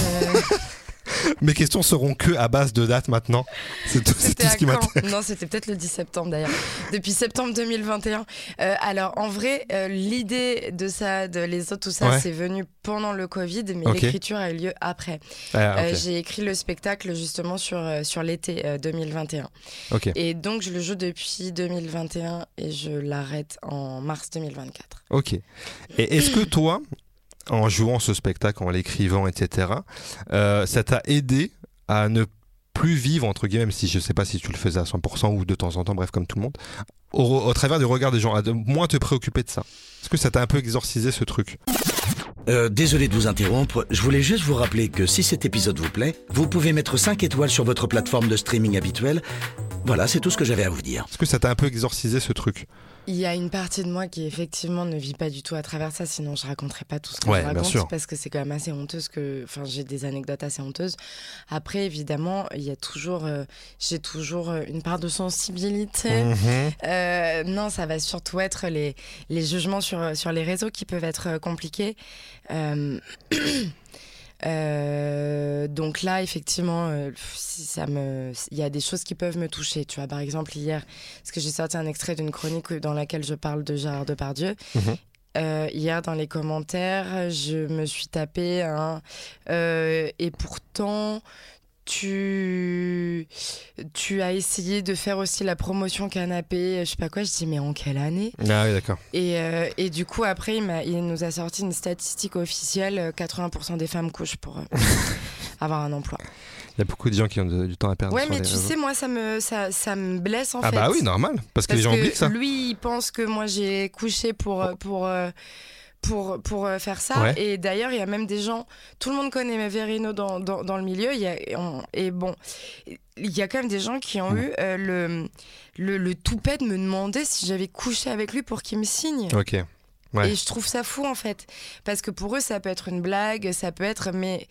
Mes questions seront que à base de dates maintenant. C'est tout ce qui m'intéresse. Non, c'était peut-être le 10 septembre d'ailleurs. Depuis septembre 2021. Alors en vrai, l'idée de ça, de les autres, tout ça, c'est venu pendant le Covid, mais l'écriture a eu lieu après. J'ai écrit le spectacle justement sur l'été 2021. Okay. Et donc je le joue depuis 2021 et je l'arrête en mars 2024. Ok. Et est-ce que toi, en jouant ce spectacle, en l'écrivant, etc., ça t'a aidé à ne plus vivre, entre guillemets, même si je ne sais pas si tu le faisais à 100% ou de temps en temps, bref, comme tout le monde, au travers du regard des gens, à moins te préoccuper de ça? Est-ce que ça t'a un peu exorcisé ce truc? Désolé de vous interrompre, je voulais juste vous rappeler que si cet épisode vous plaît, vous pouvez mettre 5 étoiles sur votre plateforme de streaming habituelle. Voilà, c'est tout ce que j'avais à vous dire. Est-ce que ça t'a un peu exorcisé ce truc? Il y a une partie de moi qui effectivement ne vit pas du tout à travers ça, sinon je raconterais pas tout ce que je raconte, parce que c'est quand même assez honteux, enfin j'ai des anecdotes assez honteuses. Après évidemment, il y a toujours, j'ai toujours une part de sensibilité. Non, ça va surtout être les jugements sur les réseaux qui peuvent être compliqués. Donc là effectivement il y a des choses qui peuvent me toucher, tu vois. Par exemple hier, parce que j'ai sorti un extrait d'une chronique dans laquelle je parle de Gérard Depardieu. Hier dans les commentaires je me suis tapé et pourtant tu as essayé de faire aussi la promotion canapé, je sais pas quoi. Je dis mais en quelle année? Ah oui, d'accord. Et du coup après il nous a sorti une statistique officielle, 80% des femmes couchent pour avoir un emploi. Il y a beaucoup de gens qui ont du temps à perdre. Ouais, mais tu sais, moi, ça me blesse en fait. Ah bah oui, normal, parce que les gens oublient ça. Lui, il pense que moi j'ai couché pour faire ça. Ouais. Et d'ailleurs il y a même des gens, tout le monde connaît Vérino dans le milieu, il y a quand même des gens qui ont eu le toupet de me demander si j'avais couché avec lui pour qu'il me signe. Ok. Ouais. Et je trouve ça fou en fait, parce que pour eux ça peut être une blague, ça peut être mais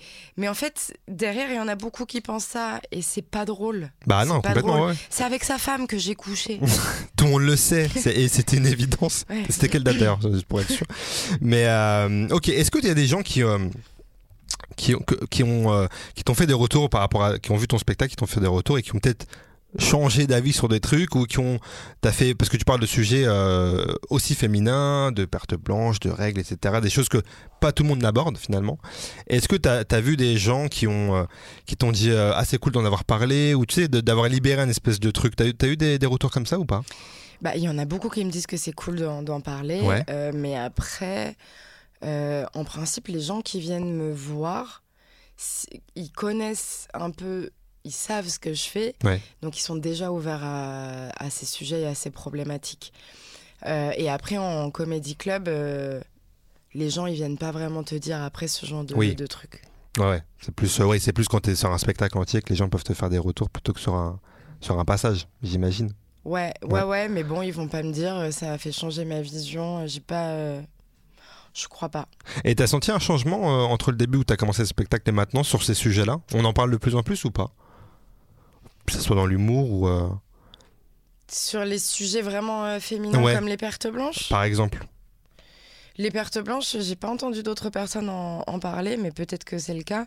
en fait derrière il y en a beaucoup qui pensent ça et c'est pas drôle. Bah non, complètement, ouais. C'est avec sa femme que j'ai couché. Tout le monde le sait, et c'était une évidence. Ouais. C'était quelle date d'ailleurs, pour être sûr. Mais ok, est-ce que il y a des gens qui t'ont fait des retours par rapport à, qui ont vu ton spectacle, qui t'ont fait des retours et qui ont peut-être changer d'avis sur des trucs, ou qui ont t'as fait, parce que tu parles de sujets aussi féminins, de perte blanche, de règles, etc., des choses que pas tout le monde n'aborde finalement. Est-ce que t'as vu des gens qui t'ont dit ah c'est cool d'en avoir parlé, ou tu sais d'avoir libéré un espèce de truc? T'as eu des retours comme ça ou pas? Bah il y en a beaucoup qui me disent que c'est cool d'en parler. Ouais. Mais après en principe les gens qui viennent me voir ils connaissent un peu, ils savent ce que je fais, ouais. Donc ils sont déjà ouverts à ces sujets et à ces problématiques. Et après, en comedy club, les gens, ils viennent pas vraiment te dire après ce genre de trucs. Ouais, c'est plus quand t'es sur un spectacle entier que les gens peuvent te faire des retours plutôt que sur un passage, j'imagine. Ouais, mais bon, ils vont pas me dire ça a fait changer ma vision, j'ai pas... Je crois pas. Et t'as senti un changement entre le début où t'as commencé le spectacle et maintenant sur ces sujets-là ? On en parle de plus en plus ou pas ? Que ce soit dans l'humour ou... Sur les sujets vraiment féminins, ouais, comme les pertes blanches ? Par exemple. Les pertes blanches, j'ai pas entendu d'autres personnes en parler, mais peut-être que c'est le cas.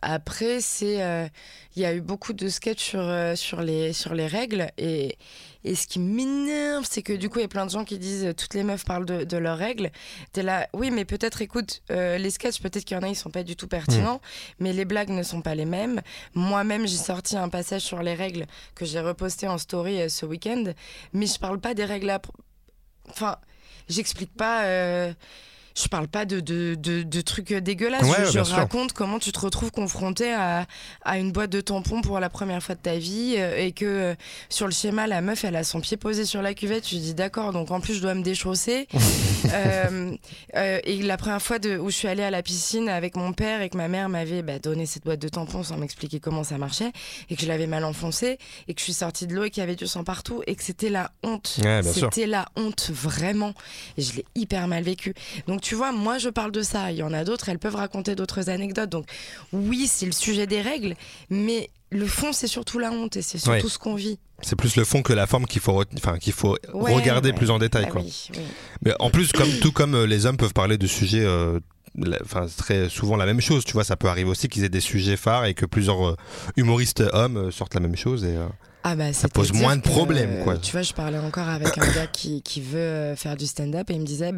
Après, il y a eu beaucoup de sketchs sur les règles, et ce qui m'énerve, c'est que du coup, il y a plein de gens qui disent toutes les meufs parlent de leurs règles. T'es là, oui, mais peut-être, écoute, les sketchs, peut-être qu'il y en a, ils sont pas du tout pertinents, mais les blagues ne sont pas les mêmes. Moi-même, j'ai sorti un passage sur les règles que j'ai reposté en story ce week-end, mais je parle pas des règles Enfin. J'explique pas, je parle pas de trucs dégueulasses, ouais, je raconte comment tu te retrouves confronté à une boîte de tampons pour la première fois de ta vie, et que sur le schéma, la meuf, elle a son pied posé sur la cuvette, je dis d'accord, donc en plus je dois me déchausser. Et la première fois où je suis allée à la piscine avec mon père et que ma mère m'avait donné cette boîte de tampons sans m'expliquer comment ça marchait, et que je l'avais mal enfoncée, et que je suis sortie de l'eau et qu'il y avait du sang partout, et que c'était la honte, ouais, c'était la honte vraiment, et je l'ai hyper mal vécu. Donc tu vois, moi je parle de ça, il y en a d'autres, elles peuvent raconter d'autres anecdotes, donc oui, c'est le sujet des règles, mais le fond, c'est surtout la honte, et c'est surtout ce qu'on vit. C'est plus le fond que la forme qu'il faut regarder plus en détail. Quoi. Oui. Mais en plus, tout comme les hommes peuvent parler de sujets, très souvent la même chose. Tu vois, ça peut arriver aussi qu'ils aient des sujets phares et que plusieurs humoristes hommes sortent la même chose. Et, ça pose moins de problèmes. Tu vois, je parlais encore avec un gars qui veut faire du stand-up, et il me disait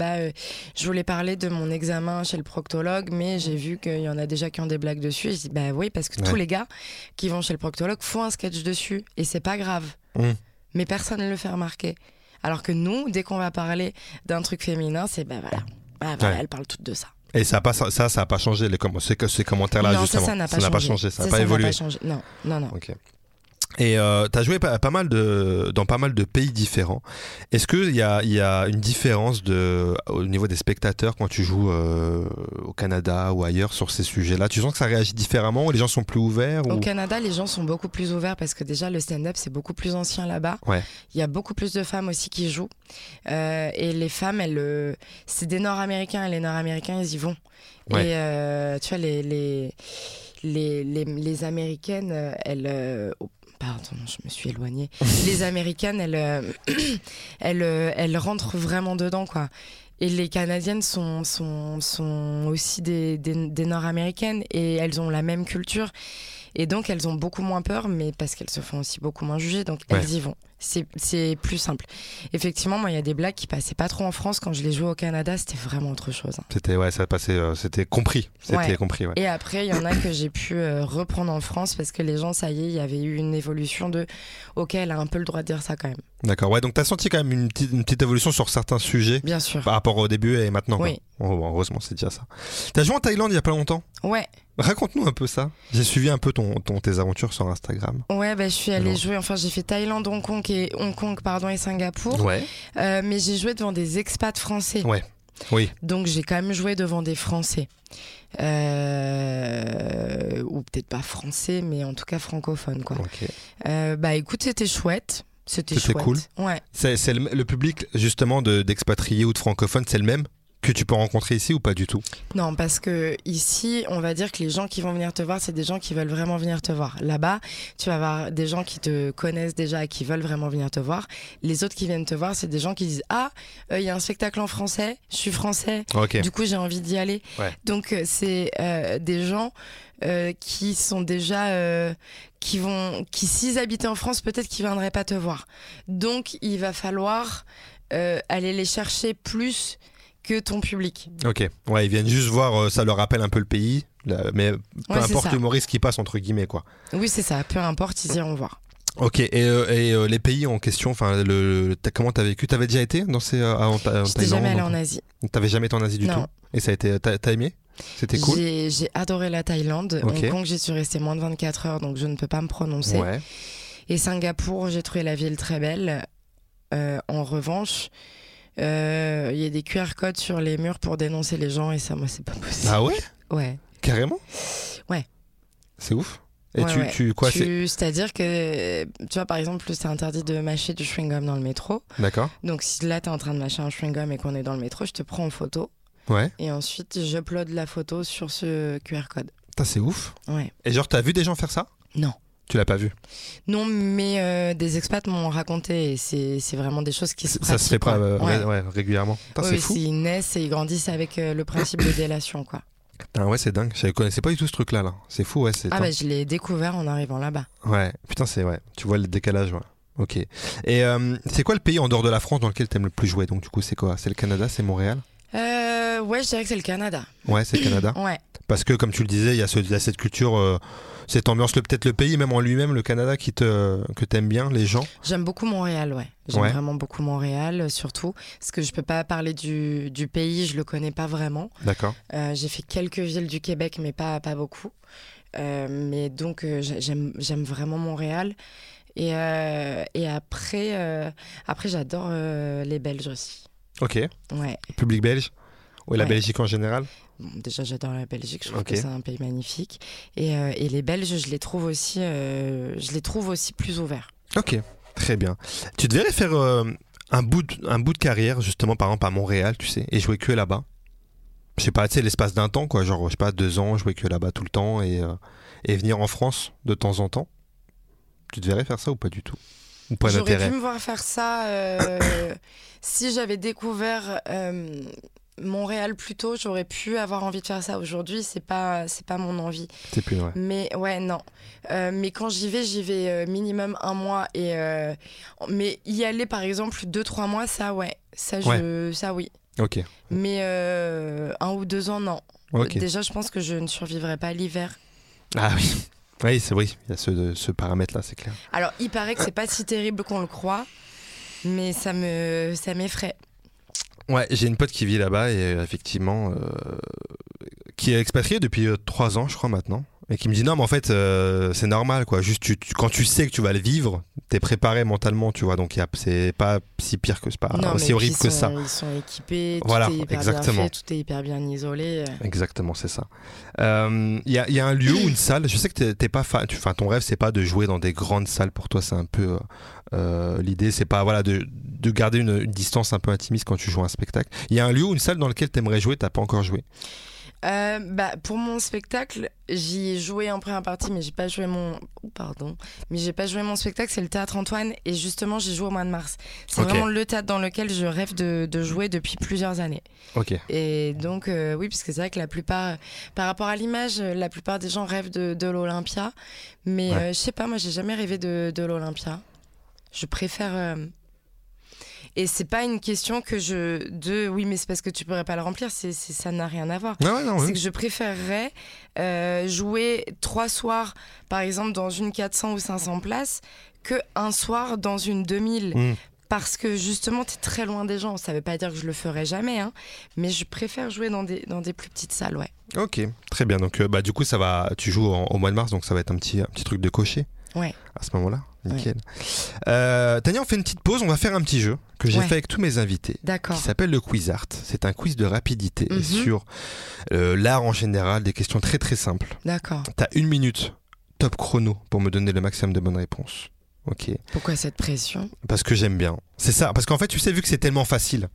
je voulais parler de mon examen chez le proctologue, mais j'ai vu qu'il y en a déjà qui ont des blagues dessus. Et je dis oui, parce que tous les gars qui vont chez le proctologue font un sketch dessus, et c'est pas grave. Mais personne ne le fait remarquer. Alors que nous, dès qu'on va parler d'un truc féminin, c'est elles parlent toutes de ça. Et ça n'a pas changé, ces commentaires-là, non, justement. Ça n'a pas évolué. Non. Ok. Et t'as joué dans pas mal de pays différents. Est-ce qu'il y a une différence au niveau des spectateurs quand tu joues au Canada ou ailleurs sur ces sujets-là ? Tu sens que ça réagit différemment ? Les gens sont plus ouverts ? Au Canada, les gens sont beaucoup plus ouverts parce que déjà, le stand-up, c'est beaucoup plus ancien là-bas. Ouais. Il y a beaucoup plus de femmes aussi qui jouent. Et les femmes, c'est des Nord-Américains, et les Nord-Américains, ils y vont. Ouais. Et tu vois, les Américaines, elles... Pardon, je me suis éloignée. Les Américaines, elles rentrent vraiment dedans, quoi. Et les Canadiennes sont aussi des Nord-Américaines, et elles ont la même culture. Et donc, elles ont beaucoup moins peur, mais parce qu'elles se font aussi beaucoup moins juger, donc elles y vont. C'est plus simple. Effectivement, moi, il y a des blagues qui passaient pas trop en France. Quand je les jouais au Canada, c'était vraiment autre chose. C'était compris. Compris. Ouais. Et après, il y en a que j'ai pu reprendre en France parce que les gens, ça y est, il y avait eu une évolution de « Ok, elle a un peu le droit de dire ça quand même ». D'accord. Ouais. Donc, t'as senti quand même une petite évolution sur certains sujets. Bien sûr. Par rapport au début et maintenant. Oui. Heureusement, c'est déjà ça. T'as joué en Thaïlande il y a pas longtemps. Ouais. Raconte-nous un peu ça. J'ai suivi un peu tes aventures sur Instagram. Ouais, je suis allée jouer. Enfin, j'ai fait Thaïlande, Hong Kong et Singapour. Ouais. Mais j'ai joué devant des expats français. Ouais. Oui. Donc j'ai quand même joué devant des Français. Ou peut-être pas français, mais en tout cas francophones, quoi. Okay. Écoute, c'était chouette. C'était cool. Ouais. C'est le public justement d'expatriés ou de francophones, c'est le même que tu peux rencontrer ici ou pas du tout ? Non, parce que ici, on va dire que les gens qui vont venir te voir, c'est des gens qui veulent vraiment venir te voir. Là-bas, tu vas avoir des gens qui te connaissent déjà et qui veulent vraiment venir te voir. Les autres qui viennent te voir, c'est des gens qui disent « Ah, il y a un spectacle en français, je suis français, du coup j'ai envie d'y aller. Ouais. » Donc c'est des gens qui sont déjà... qui s'ils habitaient en France, peut-être qu'ils ne viendraient pas te voir. Donc il va falloir aller les chercher plus... que ton public. Ok, ils viennent juste voir, ça leur rappelle un peu le pays, mais peu importe l'humoriste qui passe, entre guillemets, quoi. Oui, c'est ça, peu importe, ils iront voir. Ok, et les pays en question, enfin, comment t'as vécu ? T'avais déjà été dans en Thaïlande ? J'étais jamais allée en Asie. T'avais jamais été en Asie du tout ? Et ça a été, t'as aimé ? C'était cool ? J'ai adoré la Thaïlande. Okay. Hong Kong, j'y suis restée moins de 24 heures, donc je ne peux pas me prononcer. Ouais. Et Singapour, j'ai trouvé la ville très belle. En revanche... il y a des QR codes sur les murs pour dénoncer les gens, et ça, moi, c'est pas possible. Ah ouais ? Ouais. Carrément ? Ouais. C'est ouf. Et c'est-à-dire que, tu vois, par exemple, c'est interdit de mâcher du chewing-gum dans le métro. D'accord. Donc si là t'es en train de mâcher un chewing-gum et qu'on est dans le métro, je te prends en photo. Ouais. Et ensuite, j'upload la photo sur ce QR code. Putain, c'est ouf. Ouais. Et genre, t'as vu des gens faire ça ? Non. Tu l'as pas vu ? Non, mais des expats m'ont raconté et c'est vraiment des choses qui se pratiquent. Ça se fait pas régulièrement. Putain, c'est fou. Ils naissent et ils grandissent avec le principe de délation, quoi. Putain, ouais, c'est dingue. Je connaissais pas du tout ce truc-là. Là. C'est fou, ouais. Ah, bah, je l'ai découvert en arrivant là-bas. Ouais, putain, c'est ouais. Tu vois le décalage, ouais. Ok. Et c'est quoi le pays en dehors de la France dans lequel t'aimes le plus jouer ? Donc, du coup, c'est quoi ? C'est le Canada ? C'est Montréal ? Ouais, je dirais que c'est le Canada. Ouais, c'est le Canada. Ouais. Parce que, comme tu le disais, il y a cette culture, cette ambiance, peut-être le pays, même en lui-même, le Canada, que t'aimes bien, les gens. J'aime beaucoup Montréal, ouais. J'aime vraiment beaucoup Montréal, surtout. Parce que je peux pas parler du pays, je le connais pas vraiment. D'accord. J'ai fait quelques villes du Québec, mais pas beaucoup. Mais donc, j'aime vraiment Montréal. Et après j'adore les Belges aussi. Ok. Ouais. Public belge ou la Belgique en général ? Bon, déjà, j'adore la Belgique. Je trouve que c'est un pays magnifique. Et les Belges, je les trouve aussi plus ouverts. Ok. Très bien. Tu devrais faire un bout de carrière justement, par exemple à Montréal, tu sais, et jouer que là-bas. Je sais pas, tu sais, l'espace d'un temps, quoi. Genre, je sais pas, 2 ans, jouer que là-bas tout le temps et venir en France de temps en temps. Tu devrais faire ça ou pas du tout ? Ou pas d'intérêt ? J'aurais pu me voir faire ça si j'avais découvert Montréal plus tôt, j'aurais pu avoir envie de faire ça. Aujourd'hui, c'est pas mon envie. C'est plus vrai. Mais ouais, non. Mais quand j'y vais minimum 1 mois et mais y aller par exemple 2-3 mois, ça oui. Ok. Mais 1 ou 2 ans, non. Okay. Déjà, je pense que je ne survivrai pas l'hiver. Ah oui. Oui, c'est vrai, il y a ce paramètre-là, c'est clair. Alors, il paraît que c'est pas si terrible qu'on le croit, mais ça m'effraie. Ouais, j'ai une pote qui vit là-bas et effectivement, qui est expatriée depuis 3 ans, je crois, maintenant. Et qui me dit non, mais en fait, c'est normal, quoi. Juste, quand tu sais que tu vas le vivre, t'es préparé mentalement, tu vois. Donc, c'est pas si pire que ça, pas aussi horrible que ça. Ils sont équipés, voilà, tout est hyper bien fait, tout est hyper bien isolé. Exactement, c'est ça. Il y a un lieu ou une salle. Je sais que t'es pas fan. Enfin, ton rêve, c'est pas de jouer dans des grandes salles. Pour toi, c'est un peu l'idée, c'est pas de garder une distance un peu intimiste quand tu joues un spectacle. Il y a un lieu ou une salle dans lequel t'aimerais jouer, t'as pas encore joué. Pour mon spectacle, j'y ai joué en première partie, mais j'ai pas joué mon spectacle. C'est le Théâtre Antoine, et justement, j'y joue au mois de mars. C'est vraiment le théâtre dans lequel je rêve de jouer depuis plusieurs années. Ok. Et donc, oui, parce que c'est vrai que la plupart, par rapport à l'image, la plupart des gens rêvent de l'Olympia, mais je sais pas, moi, j'ai jamais rêvé de l'Olympia. Je préfère. Et c'est pas une question que oui, mais c'est parce que tu pourrais pas le remplir, ça n'a rien à voir. Que je préférerais jouer 3 soirs, par exemple, dans une 400 ou 500 places, que un soir dans une 2000. Parce que justement, t'es très loin des gens. Ça veut pas dire que je le ferai jamais, hein, mais je préfère jouer dans des plus petites salles, ouais. Ok, très bien. Donc, du coup, tu joues au mois de mars, donc ça va être un petit truc de cocher. Ouais. À ce moment-là, nickel. Ouais. Tania, on fait une petite pause, on va faire un petit jeu que j'ai fait avec tous mes invités. D'accord. Qui s'appelle le Quiz Art. C'est un quiz de rapidité et sur l'art en général, des questions très très simples. D'accord. T'as 1 minute top chrono pour me donner le maximum de bonnes réponses. Ok. Pourquoi cette pression ? Parce que j'aime bien. C'est ça. Parce qu'en fait, tu sais, vu que c'est tellement facile,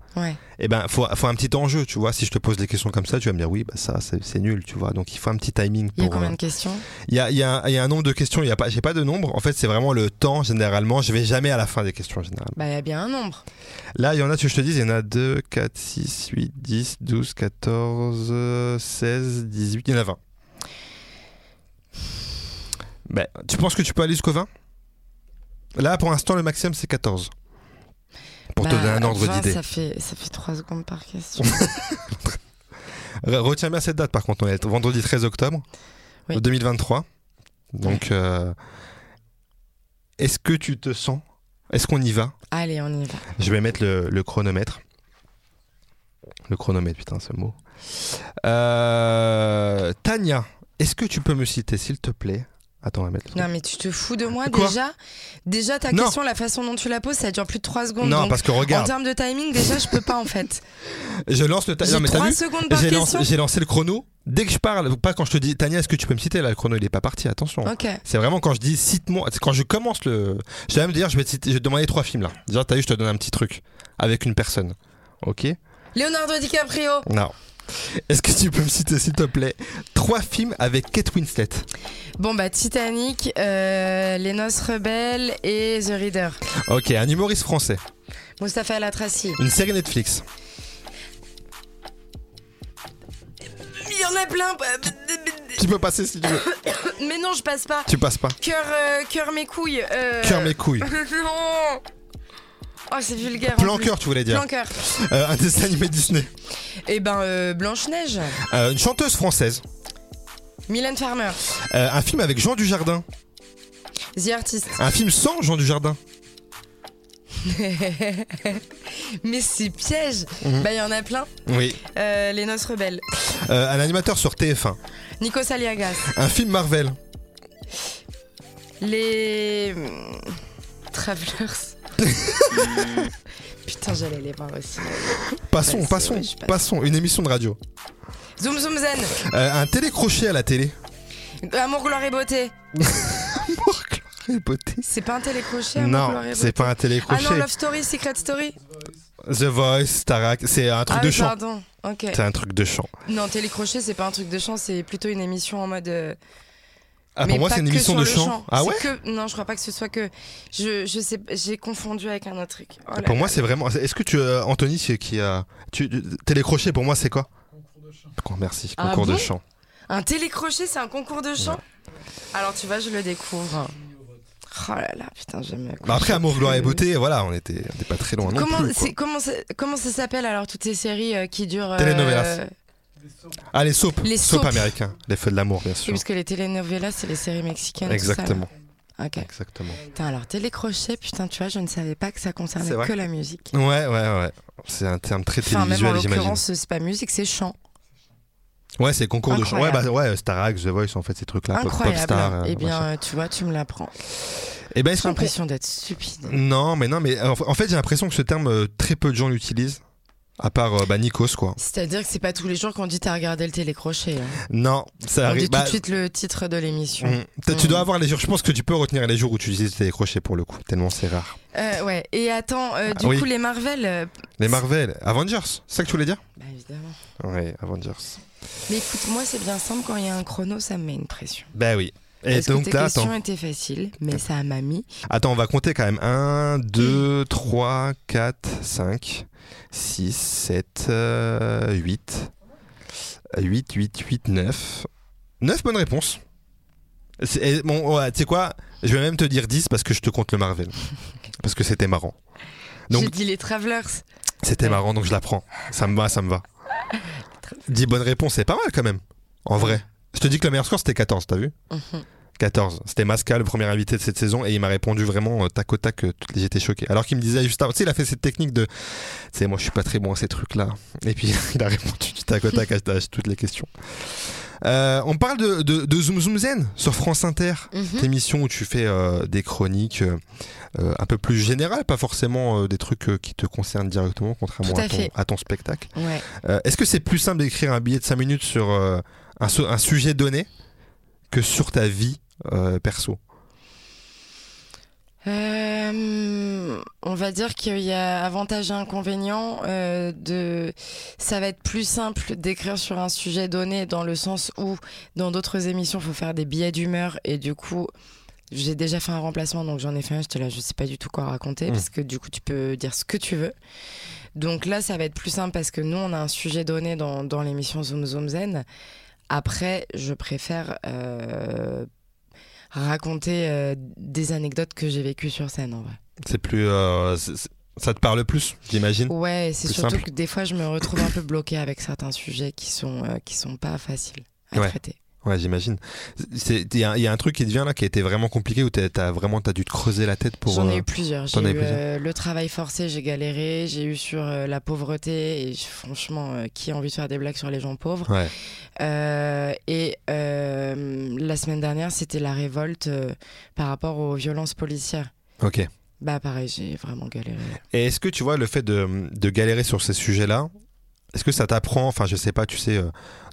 et ben faut un petit enjeu, tu vois. Si je te pose des questions comme ça, tu vas me dire oui, bah ça c'est nul, tu vois. Donc il faut un petit timing. Il y a combien de questions ? Il y a un nombre de questions. Il y a pas, j'ai pas de nombre. En fait, c'est vraiment le temps généralement. Je vais jamais à la fin des questions généralement. Bah il y a bien un nombre. Là, il y en a. Tu je te dis, il y en a 2, 4, 6, 8, 10, 12, 14, 16, 18. Il y en a 20. Bah, tu penses que tu peux aller jusqu'au 20 ? Là, pour l'instant, le maximum, c'est 14. Pour te donner un ordre d'idée. Ça fait 3 secondes par question. Retiens bien cette date, par contre. On est vendredi 13 octobre 2023. Donc, est-ce que tu te sens ? Est-ce qu'on y va ? Allez, on y va. Je vais mettre le chronomètre. Le chronomètre, putain, ce mot. Tania, est-ce que tu peux me citer, s'il te plaît ? Attends, on va mettre. Non, mais tu te fous de moi. Quoi ? Déjà ta question, la façon dont tu la poses, ça dure plus de 3 secondes. Non, donc, parce que regarde. En termes de timing, déjà, je peux pas en fait. Je lance le timing. 3 secondes par question. J'ai lancé le chrono. Dès que je parle, pas quand je te dis Tania, est-ce que tu peux me citer ? Là, le chrono, il est pas parti, attention. Okay. C'est vraiment quand je dis cite-moi. Quand je commence le. Je vais même dire, je vais te demander 3 films là. Déjà, t'as vu, je te donne un petit truc avec une personne. Ok ? Leonardo DiCaprio. Non. Est-ce que tu peux me citer, s'il te plaît, 3 films avec Kate Winslet? Bon bah Titanic, Les Noces Rebelles et The Reader. Ok, un humoriste français. Mustapha El Atrassi. Une série Netflix. Il y en a plein. Tu peux passer si tu veux. Mais non, je passe pas. Tu passes pas. Cœur mes couilles. Cœur mes couilles. Non. Oh, c'est vulgaire. Plan cœur, tu voulais dire. Plan cœur. Un dessin animé Disney. Eh ben, Blanche-Neige. Une chanteuse française. Mylène Farmer. Un film avec Jean Dujardin. The Artist. Un film sans Jean Dujardin. Mais c'est piège. Bah il y en a plein. Oui. Les Noces Rebelles. Un animateur sur TF1. Nico Saliagas. Un film Marvel. Les Travelers. Putain, j'allais les voir aussi. Passons. Une émission de radio. Zoom Zoom Zen. Un télécrochet à la télé. Amour, gloire et beauté. Amour, gloire et beauté. C'est pas un télécrochet. Non, c'est pas un télécrochet. Ah non, Love Story, Secret Story. The Voice, Tarak, c'est un truc de chant. Pardon. Okay. C'est un truc de chant. Non, télécrochet, c'est pas un truc de chant, c'est plutôt une émission en mode. Ah, mais pour moi, c'est une émission de chant. Ah ouais que... Non, je crois pas que ce soit que. Je sais, j'ai confondu avec un autre truc. Oh là pour là moi, là. C'est vraiment. Est-ce que tu. Anthony, qui a. Télécrochet, pour moi, c'est quoi? Concours de chant. Merci, concours de chant. Un télécrochet, c'est un concours de chant? Alors, tu vois, je le découvre. Oh là là, putain, j'aime. Bah après, Amour, gloire et beauté, voilà, on était pas très loin. Comment, non plus, c'est, comment ça s'appelle alors toutes ces séries qui durent. Telenovelas. Ah, les soaps. Les soaps américains. Les feux de l'amour, bien sûr. Oui, parce que les telenovelas, c'est les séries mexicaines. Exactement. Ça, ok. Exactement. Putain, alors télécrochet, putain, tu vois, je ne savais pas que ça concernait que la musique. Ouais. C'est un terme très télévisuel, j'imagine. En l'occurrence, c'est pas musique, c'est chant. Ouais, c'est concours incroyable. De chant. Ouais, Starac, The Voice, en fait, ces trucs-là. Incroyable. Popstar, eh bien, tu vois, tu me l'apprends. Eh ben, j'ai l'impression d'être stupide. Non, mais en fait, j'ai l'impression que ce terme, très peu de gens l'utilisent. À part Nikos, quoi. C'est-à-dire que c'est pas tous les jours qu'on dit t'as regardé le télécrochet. Non, ça arrive. On dit tout de suite le titre de l'émission. Tu dois avoir les jours. Je pense que tu peux retenir les jours où tu utilises le télécrochet pour le coup. Tellement c'est rare. Ouais. Et attends, du coup, les Marvel. Les Marvel, Avengers. C'est ça que tu voulais dire? Bah évidemment. Ouais, Avengers. Mais écoute, moi c'est bien simple. Quand il y a un chrono, ça me met une pression. Bah oui. Et donc tes questions étaient faciles, mais ça m'a mis. Attends, on va compter quand même. 1, 2, 3, 4, 5, 6, 7, 8. 8, 9. 9 bonnes réponses. Tu sais quoi? Je vais même te dire 10 parce que je te compte le Marvel. Okay. Parce que c'était marrant. Donc, j'ai dit les Travelers. C'était marrant, donc je la prends. Ça me va. 10 bonnes réponses, c'est pas mal quand même. En vrai. Je te dis que le meilleur score c'était 14, t'as vu? 14, c'était Masca, le premier invité de cette saison, et il m'a répondu vraiment tac au tac, j'étais choqué. Alors qu'il me disait juste avant, tu sais, il a fait cette technique de, tu sais, moi je suis pas très bon à ces trucs là. Et puis il a répondu du tac au tac à toutes les questions. On parle de Zoom Zoom Zen sur France Inter, cette émission où tu fais des chroniques un peu plus générales, pas forcément des trucs qui te concernent directement, contrairement à ton spectacle. Ouais. Est-ce que c'est plus simple d'écrire un billet de 5 minutes sur un sujet donné que sur ta vie perso? On va dire qu'il y a avantages et inconvénients. Ça va être plus simple d'écrire sur un sujet donné, dans le sens où dans d'autres émissions il faut faire des billets d'humeur, et du coup j'ai déjà fait un remplacement, donc j'en ai fait un, j'étais là, je sais pas du tout quoi raconter, parce que du coup tu peux dire ce que tu veux. Donc là ça va être plus simple parce que nous on a un sujet donné dans l'émission Zoom Zoom Zen. Après je préfère raconter des anecdotes que j'ai vécues sur scène, en vrai. C'est plus ça te parle plus, j'imagine. Ouais, c'est plus surtout simple. Que des fois je me retrouve un peu bloquée avec certains sujets qui sont pas faciles à traiter. Ouais, j'imagine. Il y a un truc qui te vient là qui a été vraiment compliqué, où t'as dû te creuser la tête pour. J'en ai eu plusieurs. J'ai eu le travail forcé, j'ai galéré. J'ai eu sur la pauvreté, et franchement, qui a envie de faire des blagues sur les gens pauvres? Ouais. La semaine dernière, c'était la révolte par rapport aux violences policières. Ok. Bah pareil, j'ai vraiment galéré. Et est-ce que tu vois le fait de galérer sur ces sujets-là? Est-ce que ça t'apprend, enfin je sais pas, tu sais,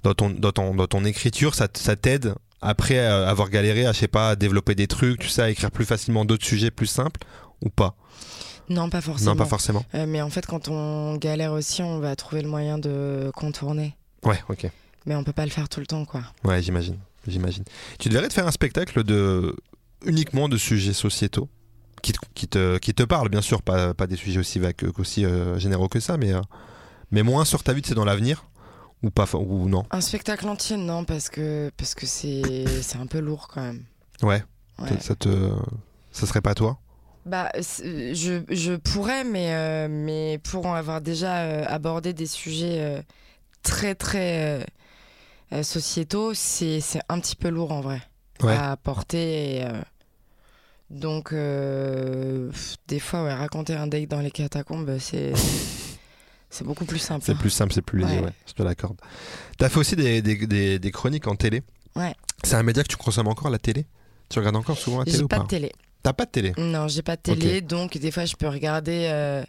dans ton écriture, ça t'aide après avoir galéré à, je sais pas, à développer des trucs, tu sais, à écrire plus facilement d'autres sujets plus simples ou pas? Non, pas forcément. Mais en fait, quand on galère aussi, on va trouver le moyen de contourner. Ouais, ok. Mais on peut pas le faire tout le temps, quoi. Ouais, j'imagine. Tu devrais te faire un spectacle uniquement de sujets sociétaux qui te parlent, bien sûr, pas des sujets aussi vagues, aussi généraux que ça, mais moins sur ta vie, c'est dans l'avenir. Ou pas, ou non. Un spectacle entier, non, parce que c'est un peu lourd quand même. Ouais. Ça serait pas toi ? Bah, je pourrais, mais pour en avoir déjà abordé des sujets très très sociétaux, c'est un petit peu lourd en vrai, ouais, à porter. Donc des fois, ouais, raconter un date dans les catacombes, c'est... C'est beaucoup plus simple. C'est plus simple, c'est plus léger, ouais, je te l'accorde. T'as fait aussi des chroniques en télé. Ouais. C'est un média que tu consommes encore, la télé ? Tu regardes encore souvent la télé ou pas ? J'ai pas de télé. T'as pas de télé ? Non, j'ai pas de télé, okay. Donc des fois je peux regarder,